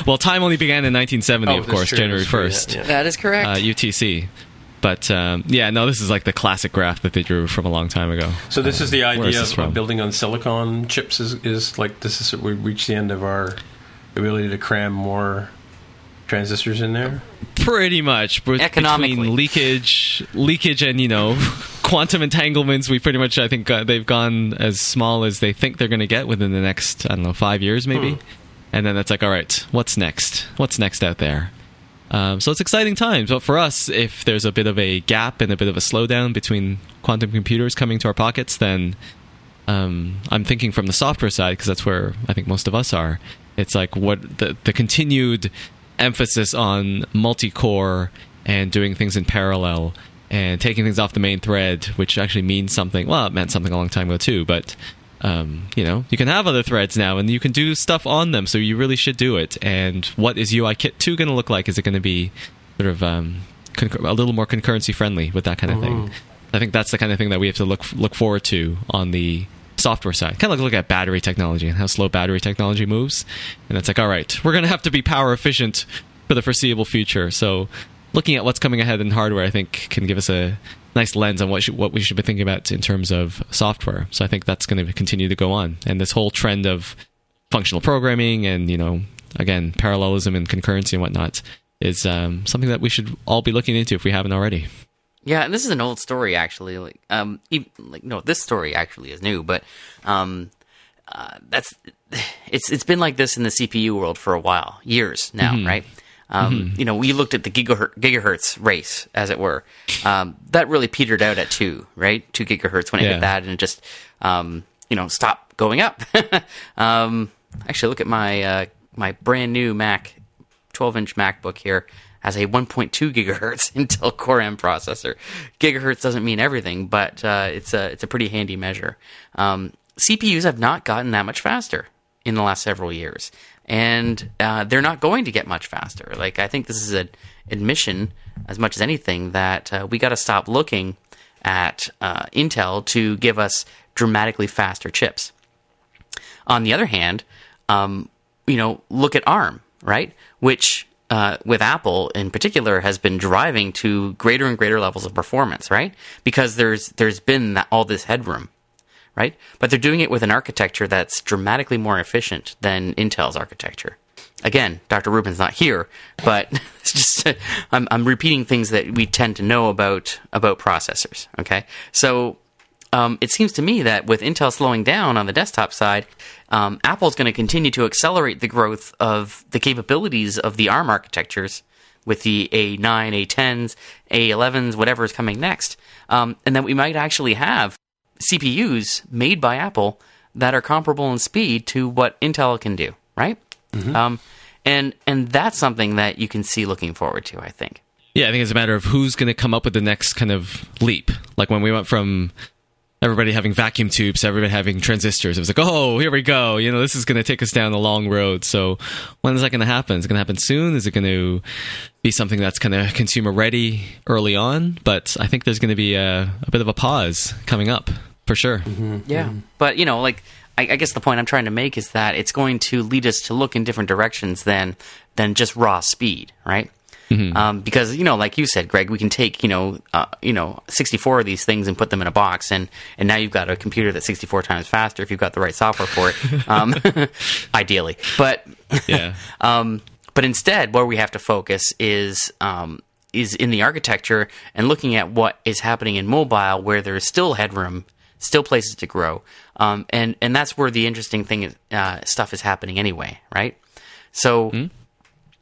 Well, time only began in 1970, of course, January 1st. Yeah. That is correct. UTC. But, this is like the classic graph that they drew from a long time ago. So this is the idea of building on silicon chips is we reach the end of our ability to cram more transistors in there? Pretty much. Economically. Between leakage and, quantum entanglements, we pretty much, I think, they've gone as small as they think they're going to get within the next, 5 years maybe. And then that's like, all right, what's next? What's next out there? So it's exciting times, but for us, if there's a bit of a gap and a bit of a slowdown between quantum computers coming to our pockets, then I'm thinking from the software side, because that's where I think most of us are. It's like what the continued emphasis on multi-core and doing things in parallel and taking things off the main thread, which actually means something. Well, it meant something a long time ago too, but you can have other threads now, and you can do stuff on them, so you really should do it. And what is UIKit 2 going to look like? Is it going to be sort of a little more concurrency-friendly with that kind of thing? I think that's the kind of thing that we have to look forward to on the software side. Kind of look at battery technology and how slow battery technology moves. And it's like, all right, we're going to have to be power efficient for the foreseeable future. So looking at what's coming ahead in hardware, I think, can give us a nice lens on what we should be thinking about in terms of software. So I think that's going to continue to go on. And this whole trend of functional programming and, again, parallelism and concurrency and whatnot is something that we should all be looking into if we haven't already. Yeah, and this is an old story, actually. This story actually is new, but it's been like this in the CPU world for a while, years now, right? We looked at the gigahertz race, as it were. That really petered out at 2, right? 2 gigahertz when it hit that, and it just, stopped going up. Actually, look at my brand new Mac, 12-inch MacBook here, has a 1.2 gigahertz Intel Core M processor. Gigahertz doesn't mean everything, but it's a pretty handy measure. CPUs have not gotten that much faster in the last several years. And they're not going to get much faster. Like, I think this is an admission, as much as anything, that we got to stop looking at Intel to give us dramatically faster chips. On the other hand, look at ARM, right? Which, with Apple in particular, has been driving to greater and greater levels of performance, right? Because there's been all this headroom. Right? But they're doing it with an architecture that's dramatically more efficient than Intel's architecture. Again, Dr. Rubin's not here, but it's just I'm repeating things that we tend to know about processors. Okay, so it seems to me that with Intel slowing down on the desktop side, Apple's going to continue to accelerate the growth of the capabilities of the ARM architectures with the A9, A10s, A11s, whatever is coming next, and that we might actually have CPUs made by Apple that are comparable in speed to what Intel can do, right? Mm-hmm. And that's something that you can see looking forward to, I think. Yeah, I think it's a matter of who's going to come up with the next kind of leap. Like when we went from everybody having vacuum tubes to everybody having transistors, it was like, oh, here we go. This is going to take us down the long road. So when is that going to happen? Is it going to happen soon? Is it going to be something that's kind of consumer-ready early on? But I think there's going to be a bit of a pause coming up. For sure. Mm-hmm. Yeah. Mm-hmm. But, I guess the point I'm trying to make is that it's going to lead us to look in different directions than just raw speed, right? Mm-hmm. Because, like you said, Greg, we can take, 64 of these things and put them in a box, and now you've got a computer that's 64 times faster if you've got the right software for it, ideally. But instead, where we have to focus is is in the architecture and looking at what is happening in mobile, where there is still headroom, still places to grow. And that's where the interesting thing is, stuff is happening anyway, right? So,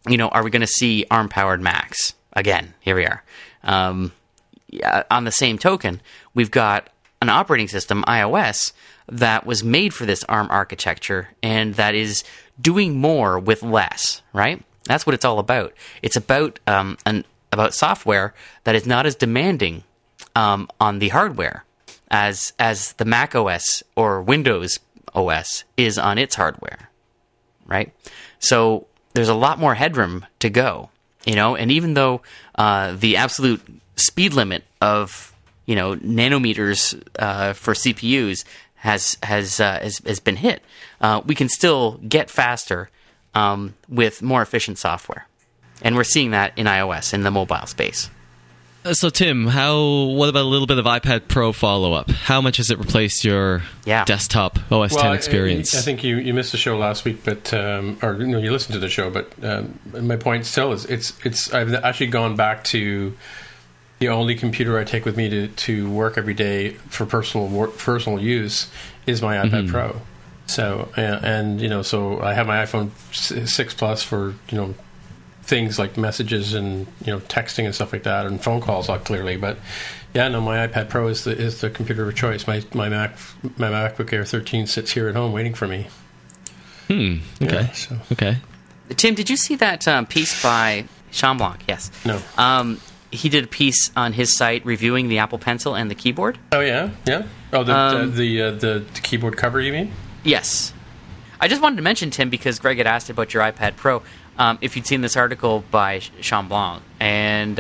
you know, are we going to see ARM-powered Macs? Again, here we are. On the same token, we've got an operating system, iOS, that was made for this ARM architecture and that is doing more with less, right? That's what it's all about. It's about software that is not as demanding on the hardware as the Mac OS or Windows OS is on its hardware, right? So there's a lot more headroom to go, you know. And even though the absolute speed limit of, you know, nanometers for CPUs has been hit, we can still get faster with more efficient software. And we're seeing that in iOS, in the mobile space. So, Tim, what about a little bit of iPad Pro follow-up? How much has it replaced your desktop OS X experience? I think you missed the show last week, but you listened to the show, but my point still is I've actually gone back to the only computer I take with me to work every day for personal use is my iPad Pro. So, and, you know, so I have my iPhone 6 Plus for, you know, things like messages and, you know, texting and stuff like that, and phone calls, clearly. But yeah, no, my iPad Pro is the computer of choice. My MacBook Air 13 sits here at home waiting for me. Okay. Tim, did you see that piece by Sean Blanc? Yes. No. He did a piece on his site reviewing the Apple Pencil and the keyboard. Oh yeah, yeah. Oh, the keyboard cover, you mean? Yes. I just wanted to mention, Tim, because Greg had asked about your iPad Pro, if you'd seen this article by Sean Blanc. And,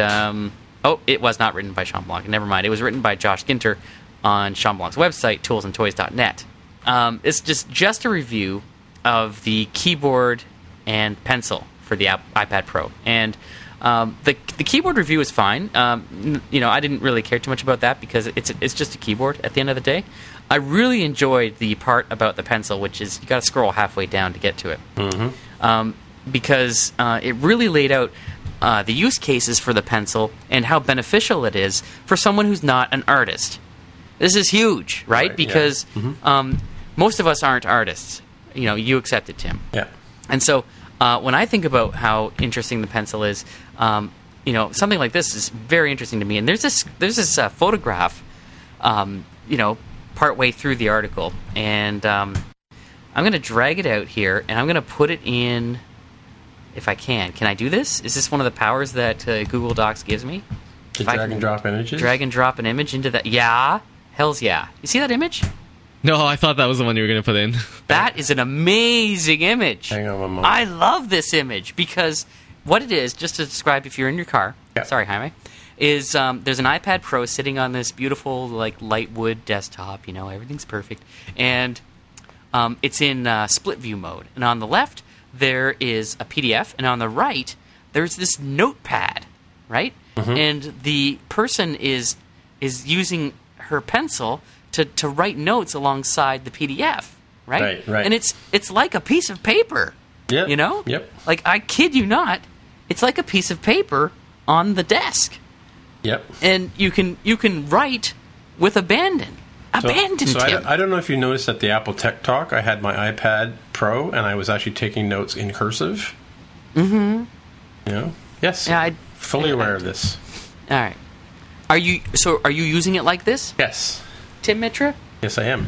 it was not written by Sean Blanc. Never mind. It was written by Josh Ginter on Sean Blanc's website, toolsandtoys.net. It's just a review of the keyboard and pencil for the iPad Pro. And the keyboard review is fine. You know, I didn't really care too much about that because it's just a keyboard at the end of the day. I really enjoyed the part about the pencil, which is you got to scroll halfway down to get to it, because it really laid out the use cases for the pencil and how beneficial it is for someone who's not an artist. This is huge, right? Because most of us aren't artists. You know, you accepted, Tim. Yeah. And so when I think about how interesting the pencil is, you know, something like this is very interesting to me. And there's this photograph, you know, partway through the article, and I'm going to drag it out here, and I'm going to put it in, if I can. Can I do this? Is this one of the powers that Google Docs gives me? Drag and drop an image into that. Yeah. Hells yeah. You see that image? No, I thought that was the one you were going to put in. That is an amazing image. Hang on one moment. I love this image, because what it is, just to describe if you're in your car. Yeah. Sorry, Jaime. Is there's an iPad Pro sitting on this beautiful, like, light wood desktop. You know, everything's perfect. And it's in split view mode. And on the left, there is a PDF. And on the right, there's this notepad, right? And the person is using her pencil to write notes alongside the PDF, right? Right. And it's like a piece of paper, you know? Yep. Like, I kid you not, it's like a piece of paper on the desk. Yep. And you can write with abandon. So I don't know if you noticed at the Apple Tech Talk, I had my iPad Pro, and I was actually taking notes in cursive. You know? Yes. Yeah, I'm fully aware of this. All right. Are you using it like this? Yes. Tim Mitra? Yes, I am.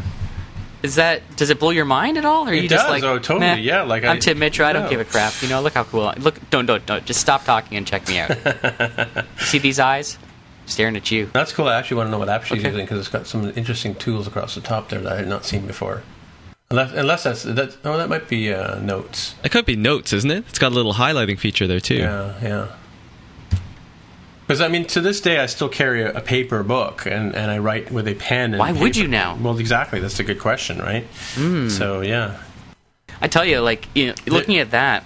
Does it blow your mind at all? Or it does. Just like, oh, totally. Nah, yeah. Like I'm Tim Mitra. I don't give a crap. You know, look how cool. Don't. Just stop talking and check me out. See these eyes? I'm staring at you. That's cool. I actually want to know what app she's using, because it's got some interesting tools across the top there that I had not seen before. Unless that might be notes. It could be notes, isn't it? It's got a little highlighting feature there too. Yeah. Because, I mean, to this day, I still carry a paper book, and I write with a pen. And why would you now? Well, exactly. That's a good question, right? So, yeah. I tell you, like, you know, looking at that,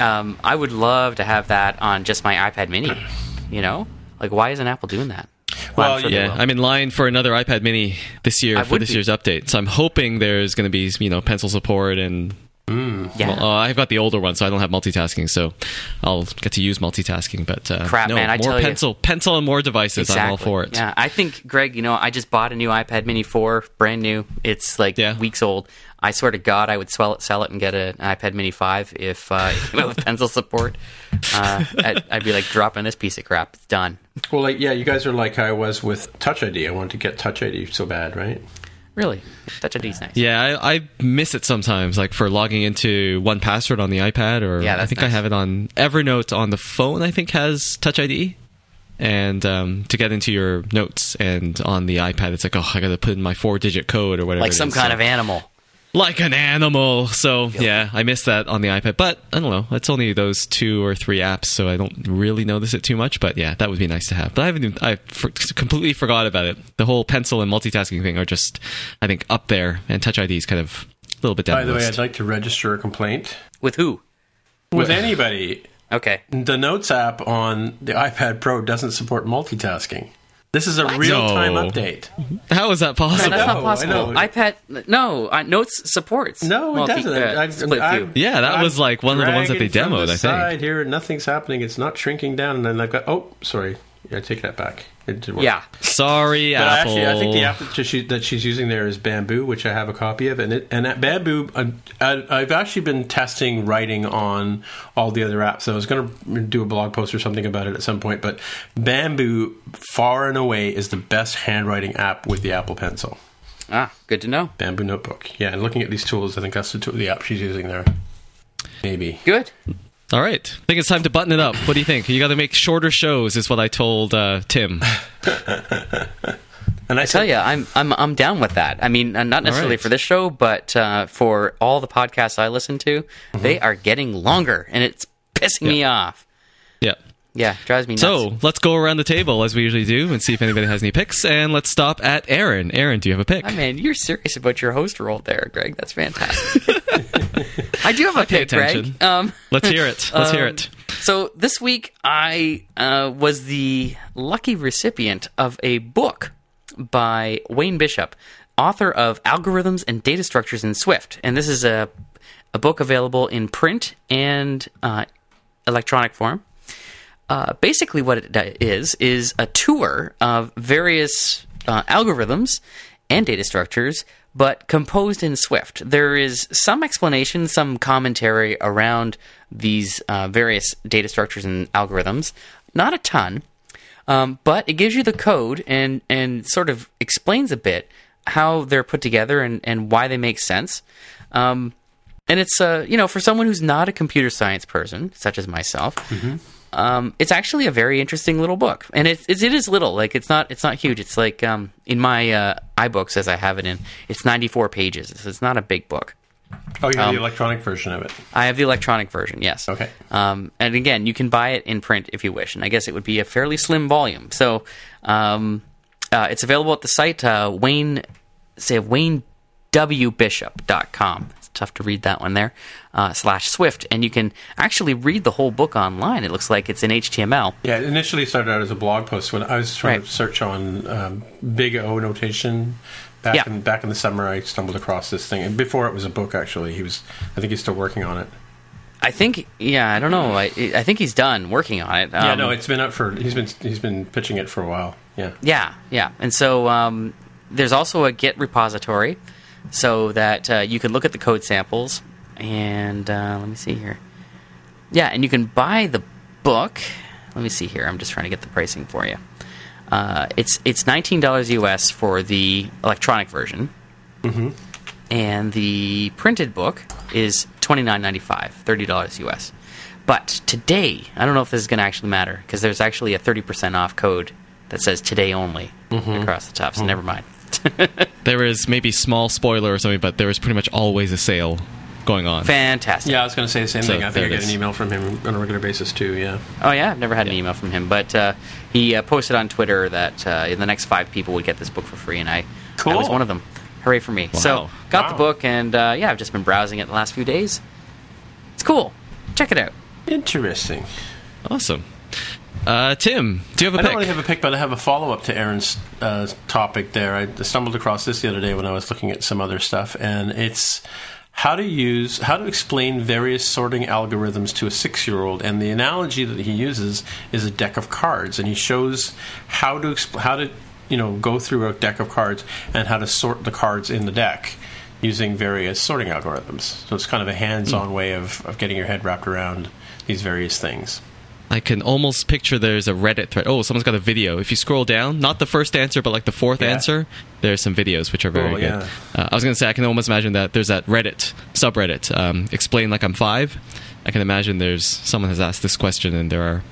I would love to have that on just my iPad mini, you know? Like, why isn't Apple doing that? Well, yeah, I'm in line for another iPad mini this year for this year's update. So I'm hoping there's going to be, you know, pencil support and Yeah. Well, I've got the older one, so I don't have multitasking, so I'll get to use multitasking. But pencil and more devices. Exactly. I'm all for it. Yeah, I think, Greg, I just bought a new iPad Mini 4, brand new. It's weeks old. I swear to God, I would sell it and get an iPad Mini 5 if it came out with pencil support. I'd be dropping this piece of crap. It's done. Well, you guys are like I was with Touch ID. I wanted to get Touch ID so bad, right? Really? Touch ID's nice. Yeah, I miss it sometimes, for logging into 1Password on the iPad, or I think nice. I have it on Evernote on the phone, I think, has Touch ID. And to get into your notes, and on the iPad, it's I got to put in my 4-digit code or whatever. Like some kind of animal. Like an animal. So, yeah, I miss that on the iPad. But, I don't know, it's only those 2 or 3 apps, so I don't really notice it too much. But, yeah, that would be nice to have. But I completely forgot about it. The whole pencil and multitasking thing are just, I think, up there. And Touch ID is kind of a little bit down the list. By the way, I'd like to register a complaint. With who? With anybody. Okay. The Notes app on the iPad Pro doesn't support multitasking. This is a real-time update. How is that possible? No, that's not possible. iPad, Notes supports. No, it doesn't. That was one of the ones that they demoed, I think. Here, nothing's happening. It's not shrinking down. And then I've got, sorry. I take that back. It did work. Yeah. Sorry, but Apple. Actually, I think the app that she's using there is Bamboo, which I have a copy of. And at Bamboo, I've actually been testing writing on all the other apps. So I was going to do a blog post or something about it at some point. But Bamboo, far and away, is the best handwriting app with the Apple Pencil. Ah, good to know. Bamboo Notebook. Yeah, and looking at these tools, I think that's the app she's using there. Maybe. Good. All right. I think it's time to button it up. What do you think? You got to make shorter shows is what I told Tim. And I tell you, I'm down with that. I mean, not necessarily for this show, but for all the podcasts I listen to, they are getting longer, and it's pissing me off. Yeah. Yeah, drives me nuts. So, let's go around the table as we usually do and see if anybody has any picks, and let's stop at Aaron. Aaron, do you have a pick? I mean, you're serious about your host role there, Greg. That's fantastic. I do have a pick, Greg. Let's hear it. So, this week I was the lucky recipient of a book by Wayne Bishop, author of Algorithms and Data Structures in Swift. And this is a book available in print and electronic form. Basically, what it is a tour of various algorithms and data structures, but composed in Swift. There is some explanation, some commentary around these various data structures and algorithms. Not a ton, but it gives you the code and sort of explains a bit how they're put together and why they make sense. And it's, for someone who's not a computer science person, such as myself, it's actually a very interesting little book, and it is little. It's not huge. It's in my iBooks as I have it in. It's 94 pages. So it's not a big book. Oh, you have the electronic version of it. I have the electronic version. Yes. Okay. And again, you can buy it in print if you wish, and I guess it would be a fairly slim volume. So, it's available at the site WayneWBishop.com. Tough to read that one there, /Swift, and you can actually read the whole book online. It looks like it's in HTML. Yeah, it initially started out as a blog post when I was trying to search on big O notation. Back in the summer, I stumbled across this thing, and before it was a book. Actually, I think he's still working on it. I think, I don't know. I think he's done working on it. It's been up for. He's been pitching it for a while. Yeah. And so there's also a Git repository, so that you can look at the code samples, and let me see here. Yeah, and you can buy the book. Let me see here. I'm just trying to get the pricing for you. It's $19 US for the electronic version, and the printed book is $29.95, $30 US. But today, I don't know if this is going to actually matter, because there's actually a 30% off code that says today only across the top, so never mind. There is maybe small spoiler or something, but there is pretty much always a sale going on. Fantastic. Yeah, I was going to say the same thing. I think I get an email from him on a regular basis too, yeah. Oh yeah, I've never had an email from him, but he posted on Twitter that the next 5 people would get this book for free, and I was one of them. Hooray for me. Wow. So, got the book, and I've just been browsing it the last few days. It's cool. Check it out. Interesting. Awesome. Tim, do you have a pick? I don't really have a pick, but I have a follow-up to Aaron's topic there. I stumbled across this the other day when I was looking at some other stuff, and it's how to explain various sorting algorithms to a 6-year-old, and the analogy that he uses is a deck of cards, and he shows how to go through a deck of cards and how to sort the cards in the deck using various sorting algorithms. So it's kind of a hands-on way of getting your head wrapped around these various things. I can almost picture there's a Reddit thread. Oh, someone's got a video. If you scroll down, not the first answer, but like the fourth answer, there's some videos which are very good. Yeah. I was going to say, I can almost imagine that there's that Reddit subreddit, Explain Like I'm 5. I can imagine there's someone has asked this question, and there are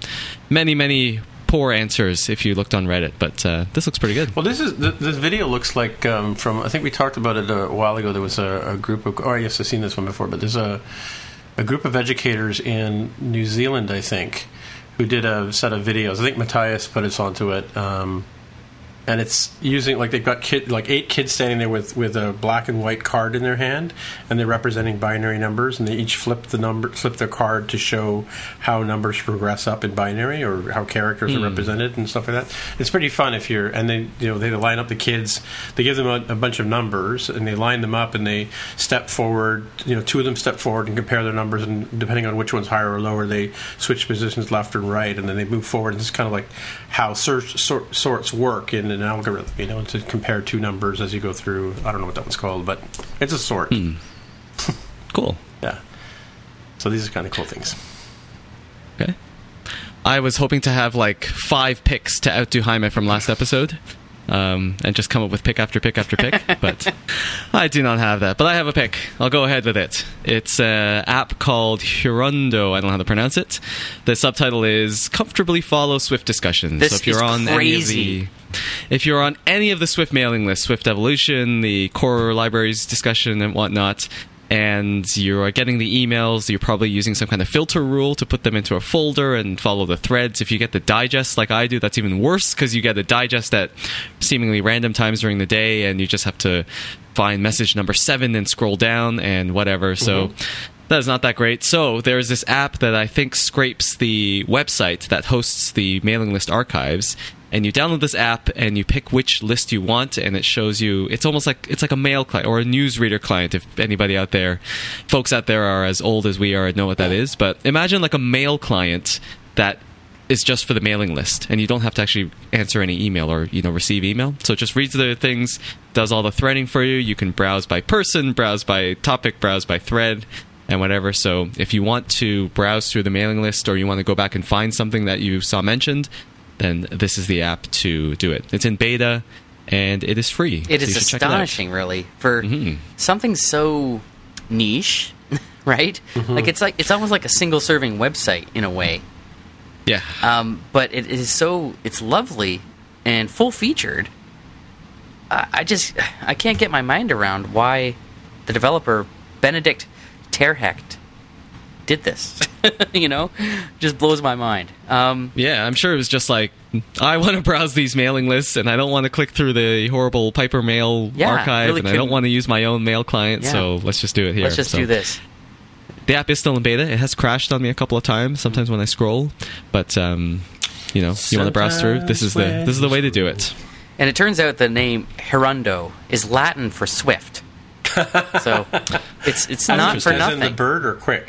many, many poor answers if you looked on Reddit, but this looks pretty good. Well, this video looks like from, I think we talked about it a while ago, there was a group of, oh yes, I've seen this one before, but there's a group of educators in New Zealand, I think, who did a set of videos. I think Matthias put us onto it. And it's using, like, they've got eight kids standing there with a black and white card in their hand, and they're representing binary numbers, and they each flip their card to show how numbers progress up in binary, or how characters are represented and stuff like that. It's pretty fun if you're, and they line up the kids, they give them a bunch of numbers, and they line them up, and they step forward, two of them step forward and compare their numbers, and depending on which one's higher or lower, they switch positions left and right, and then they move forward, and it's kind of like how sorts work in an algorithm, to compare two numbers as you go through. I don't know what that one's called, but it's a sort. Cool. Yeah. So these are kind of cool things. Okay. I was hoping to have like 5 picks to outdo Jaime from last episode, and just come up with pick after pick after pick, but I do not have that. But I have a pick. I'll go ahead with it. It's an app called Hirundo. I don't know how to pronounce it. The subtitle is Comfortably Follow Swift Discussions. This so if you're is on crazy. Any of the... If you're on any of the Swift mailing lists, Swift Evolution, the core libraries discussion and whatnot, and you're getting the emails, you're probably using some kind of filter rule to put them into a folder and follow the threads. If you get the digest like I do, that's even worse, because you get a digest at seemingly random times during the day, and you just have to find message number 7 and scroll down and whatever. So... that is not that great. So there's this app that I think scrapes the website that hosts the mailing list archives, and you download this app and you pick which list you want, and it shows you. It's almost like it's like a mail client or a newsreader client. If anybody out there, folks out there are as old as we are and know what that is, but imagine like a mail client that is just for the mailing list, and you don't have to actually answer any email or receive email. So it just reads the things, does all the threading for you. You can browse by person, browse by topic, browse by thread, and whatever. So if you want to browse through the mailing list, or you want to go back and find something that you saw mentioned, then this is the app to do it. It's in beta, and it is free. It is astonishing, really, for something so niche, right? Like it's almost like a single-serving website in a way. Yeah. But it is so... It's lovely and full-featured. I can't get my mind around why the developer, Benedict Terhecht, did this. Just blows my mind. Yeah, I'm sure it was just like, I want to browse these mailing lists, and I don't want to click through the horrible Piper Mail archive, really, and I don't want to use my own mail client, so let's just do it here. Let's just do this. The app is still in beta. It has crashed on me a couple of times, sometimes when I scroll, but you want to browse through, this is the way to do it. And it turns out the name Hirundo is Latin for Swift. So it's not for nothing. As in the bird or quick?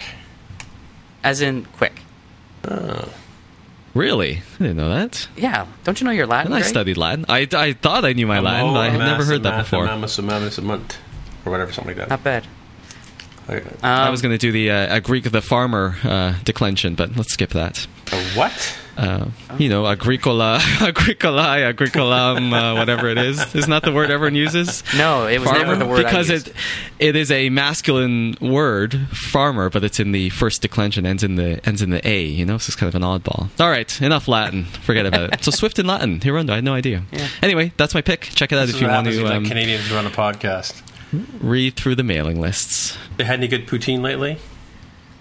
As in quick. Oh. Really? I didn't know that. Yeah. Don't you know your Latin? And I studied Latin. I thought I knew my Latin, but I had never heard that before. Or whatever, something like that. Not bad. Okay. I was going to do the a Greek of the farmer declension, but let's skip that. A what? Agricola, agricolae, agricolam, whatever it is. Isn't that the word everyone uses? No, it was farmer, never the word because I used. It is a masculine word, farmer, but it's in the first declension, ends in the a. So it's kind of an oddball. All right, enough Latin. Forget about it. So Swift in Latin, Hirundo. I had no idea. Yeah. Anyway, that's my pick. Check it out if you want to. Like Canadians run a podcast. Read through the mailing lists. You had any good poutine lately?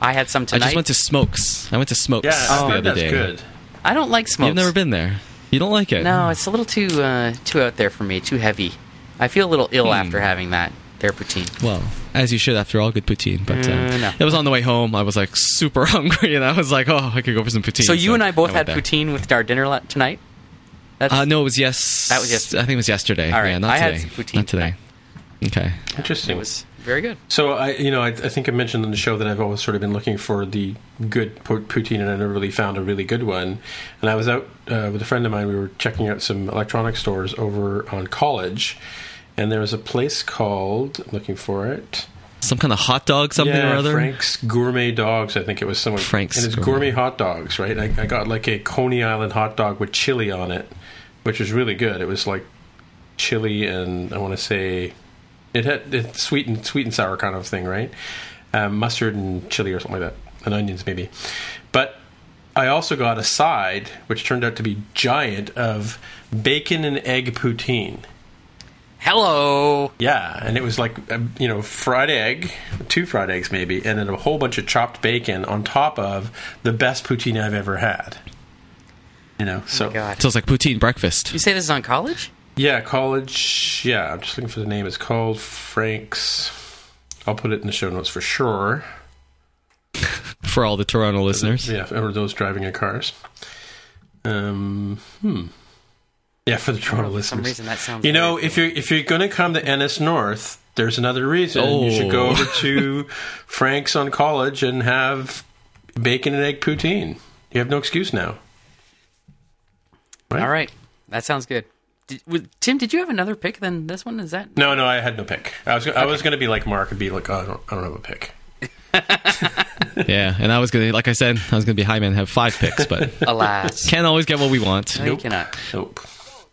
I had some tonight. I just went to Smokes. Yeah, the other day. Good. I don't like Smokes. You've never been there. You don't like it? No, it's a little too out there for me. Too heavy. I feel a little ill after having that. Their poutine. Well, as you should after all good poutine. But it was on the way home. I was like super hungry, and I was like, oh, I could go for some poutine. So you and I both had poutine with our dinner tonight. No, it was yes. That was yesterday. I think it was yesterday. All right. Yeah, not I today. Had some poutine. Not today. Okay. Interesting. It was Very good. So, I think I mentioned on the show that I've always sort of been looking for the good poutine, and I never really found a really good one. And I was out with a friend of mine. We were checking out some electronic stores over on College, and there was a place called, I'm looking for it, some kind of hot dog something or other. Frank's Gourmet Dogs, I think it was someone. Frank's. And it's gourmet hot dogs, right? I got like a Coney Island hot dog with chili on it, which was really good. It was like chili and I want to say... It had it's sweet and sour kind of thing, right? Mustard and chili or something like that, and onions maybe. But I also got a side, which turned out to be giant, of bacon and egg poutine. Hello! Yeah, and it was like, fried egg, 2 fried eggs maybe, and then a whole bunch of chopped bacon on top of the best poutine I've ever had. So... God. So it's like poutine breakfast. You say this is on College? Yeah, College. Yeah, I'm just looking for the name. It's called Frank's. I'll put it in the show notes for sure. For all the Toronto listeners. Yeah, or those driving in cars. Yeah, for the Toronto listeners. For some reason that sounds... if you're going to come to Ennis North, there's another reason. Oh. You should go over to Frank's on College and have bacon and egg poutine. You have no excuse now. Right? All right. That sounds good. Tim, did you have another pick than this one? Is that... No, I had no pick. I was going to be like Mark and be like, oh, I don't have a pick. Yeah, and I was going to, like I said, be high man and have 5 picks, but alas, can't always get what we want. No, nope. You cannot. Nope.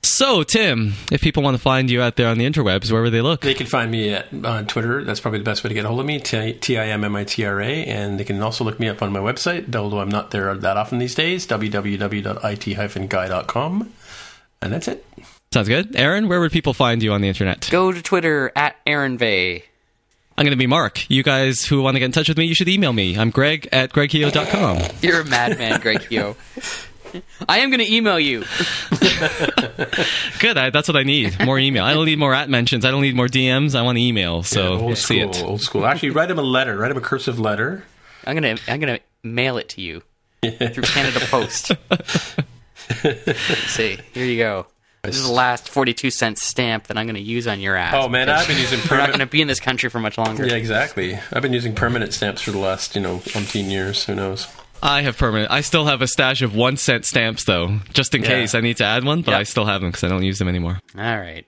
So, Tim, if people want to find you out there on the interwebs, where would they look? They can find me on Twitter. That's probably the best way to get a hold of me, TIMMITRA. And they can also look me up on my website, although I'm not there that often these days, www.it-guy.com. And that's it. Sounds good. Aaron, where would people find you on the internet? Go to Twitter @AaronVay. I'm going to be Mark. You guys who want to get in touch with me, you should email me. I'm Greg at gregheo.com. You're a madman, Greg Heo. I am going to email you. Good. That's what I need. More email. I don't need more at mentions. I don't need more DMs. I want to email. So yeah, old school. Actually, write him a letter. Write him a cursive letter. I'm going to mail it to you through Canada Post. Let's see. Here you go. This is the last 42-cent stamp that I'm going to use on your ass. Oh, man, I've been using permanent... We're not going to be in this country for much longer. Yeah, exactly. I've been using permanent stamps for the last, 15 years. Who knows? I have permanent. I still have a stash of 1-cent stamps, though, just in case I need to add one, but I still have them because I don't use them anymore. All right.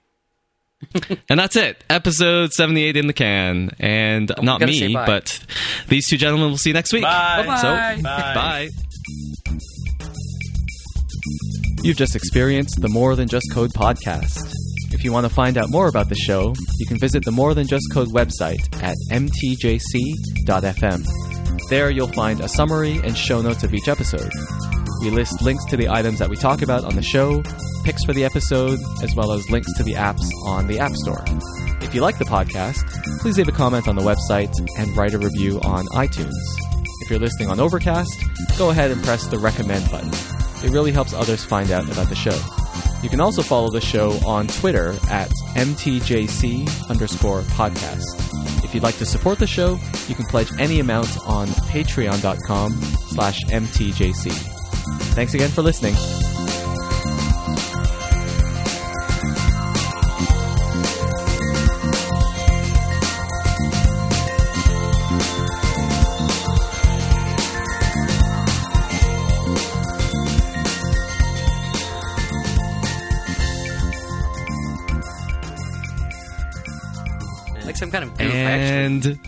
And that's it. Episode 78 in the can. And not me, but these 2 gentlemen will see you next week. Bye. Bye-bye. Bye. You've just experienced the More Than Just Code podcast. If you want to find out more about the show, you can visit the More Than Just Code website at mtjc.fm. There you'll find a summary and show notes of each episode. We list links to the items that we talk about on the show, picks for the episode, as well as links to the apps on the App Store. If you like the podcast, please leave a comment on the website and write a review on iTunes. If you're listening on Overcast, go ahead and press the recommend button. It really helps others find out about the show. You can also follow the show on Twitter at MTJC_podcast. If you'd like to support the show, you can pledge any amount on patreon.com/MTJC. Thanks again for listening. Kind of goof, and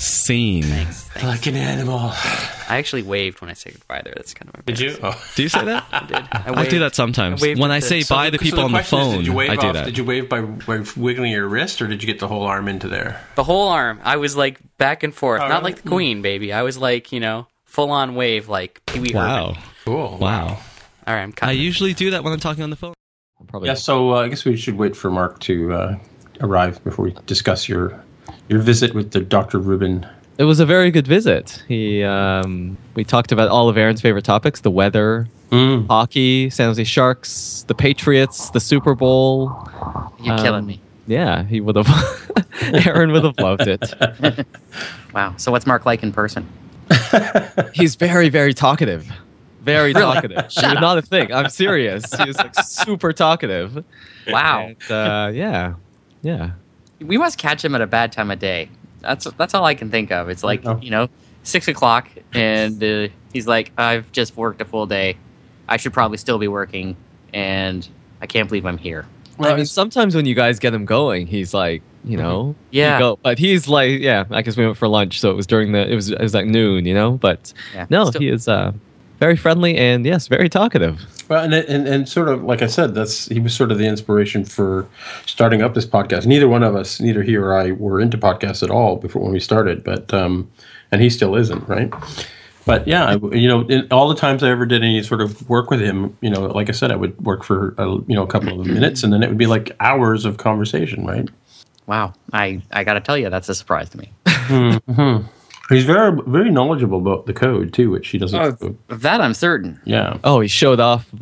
scene. Thanks. Like an animal. I actually waved when I said goodbye there. That's kind of embarrassing. Did you? Oh. Do you say that? I did. I do that sometimes. When I say bye to people on the phone, I do that. Did you wave by wiggling your wrist, or did you get the whole arm into there? The whole arm. I was like back and forth. Not like the Queen, baby. I was like, full on wave like Pee Wee Herman. Cool. Wow. All right, I'm coming. I usually do that when I'm talking on the phone. Yeah, so I guess we should wait for Mark to arrive before we discuss your visit with the Dr. Rubin. It was a very good visit. We talked about all of Aaron's favorite topics: the weather, hockey, San Jose Sharks, the Patriots, the Super Bowl. You're killing me. Yeah, he would have. Aaron would have loved it. Wow. So what's Mark like in person? He's very, very talkative. Very talkative. Not a thing. I'm serious. He was like super talkative. Wow. And, yeah. We must catch him at a bad time of day. That's all I can think of. It's like, you know, 6 o'clock, and he's like, I've just worked a full day. I should probably still be working, and I can't believe I'm here. Well, I mean, sometimes when you guys get him going, he's like, you know, yeah. You go. But he's like, yeah, I guess we went for lunch, so it was during the, it was like noon, you know. But yeah, no, he is very friendly and yes, very talkative. Well, and sort of like I said, he was sort of the inspiration for starting up this podcast. Neither one of us, neither he or I, were into podcasts at all before when we started, but and he still isn't, right? But yeah, you know, in all the times I ever did any sort of work with him, you know, like I said, I would work for a couple of minutes, and then it would be like hours of conversation, right? Wow, I got to tell you, that's a surprise to me. Mm-hmm. He's very, very knowledgeable about the code too, which he doesn't. Of that, I'm certain. Yeah. Oh, he showed off 2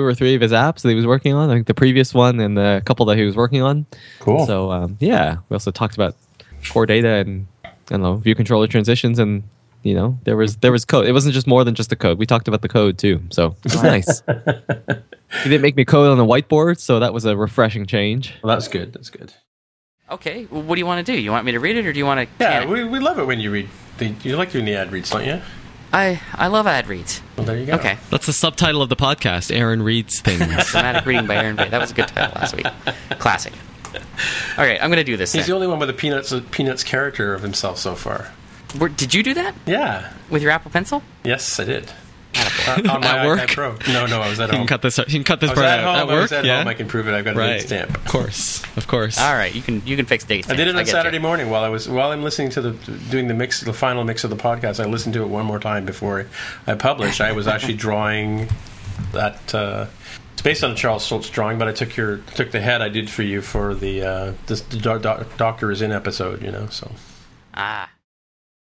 or 3 of his apps that he was working on, like the previous one and the couple that he was working on. Cool. So yeah, we also talked about core data and I don't know, view controller transitions, and you know, there was code. It wasn't just more than just the code. We talked about the code too, so it was nice. He didn't make me code on the whiteboard, so that was a refreshing change. Well, that's good. That's good. Okay, well, what do you want to do? You want me to read it, or do you want to... Yeah, we love it when you read. You like doing the ad reads, don't you? I love ad reads. Well, there you go. Okay. That's the subtitle of the podcast, Aaron Reads Things. Dramatic reading by Aaron Bay. That was a good title last week. Classic. All right, I'm going to do this. He's then. The only one with a Peanuts character of himself so far. Did you do that? Yeah. With your Apple Pencil? Yes, I did. On my iPad Pro. No, I was at home. You can cut this part out. At work? I was at home. I can prove it. I've got a date stamp. Of course. All right, you can fix date stamps. I did it on Saturday morning while I'm listening to the final mix of the podcast. I listened to it one more time before I published. I was actually drawing that. It's based on Charles Schultz drawing, but I took the head I did for you for the Doctor Is In episode. You know, so. Ah.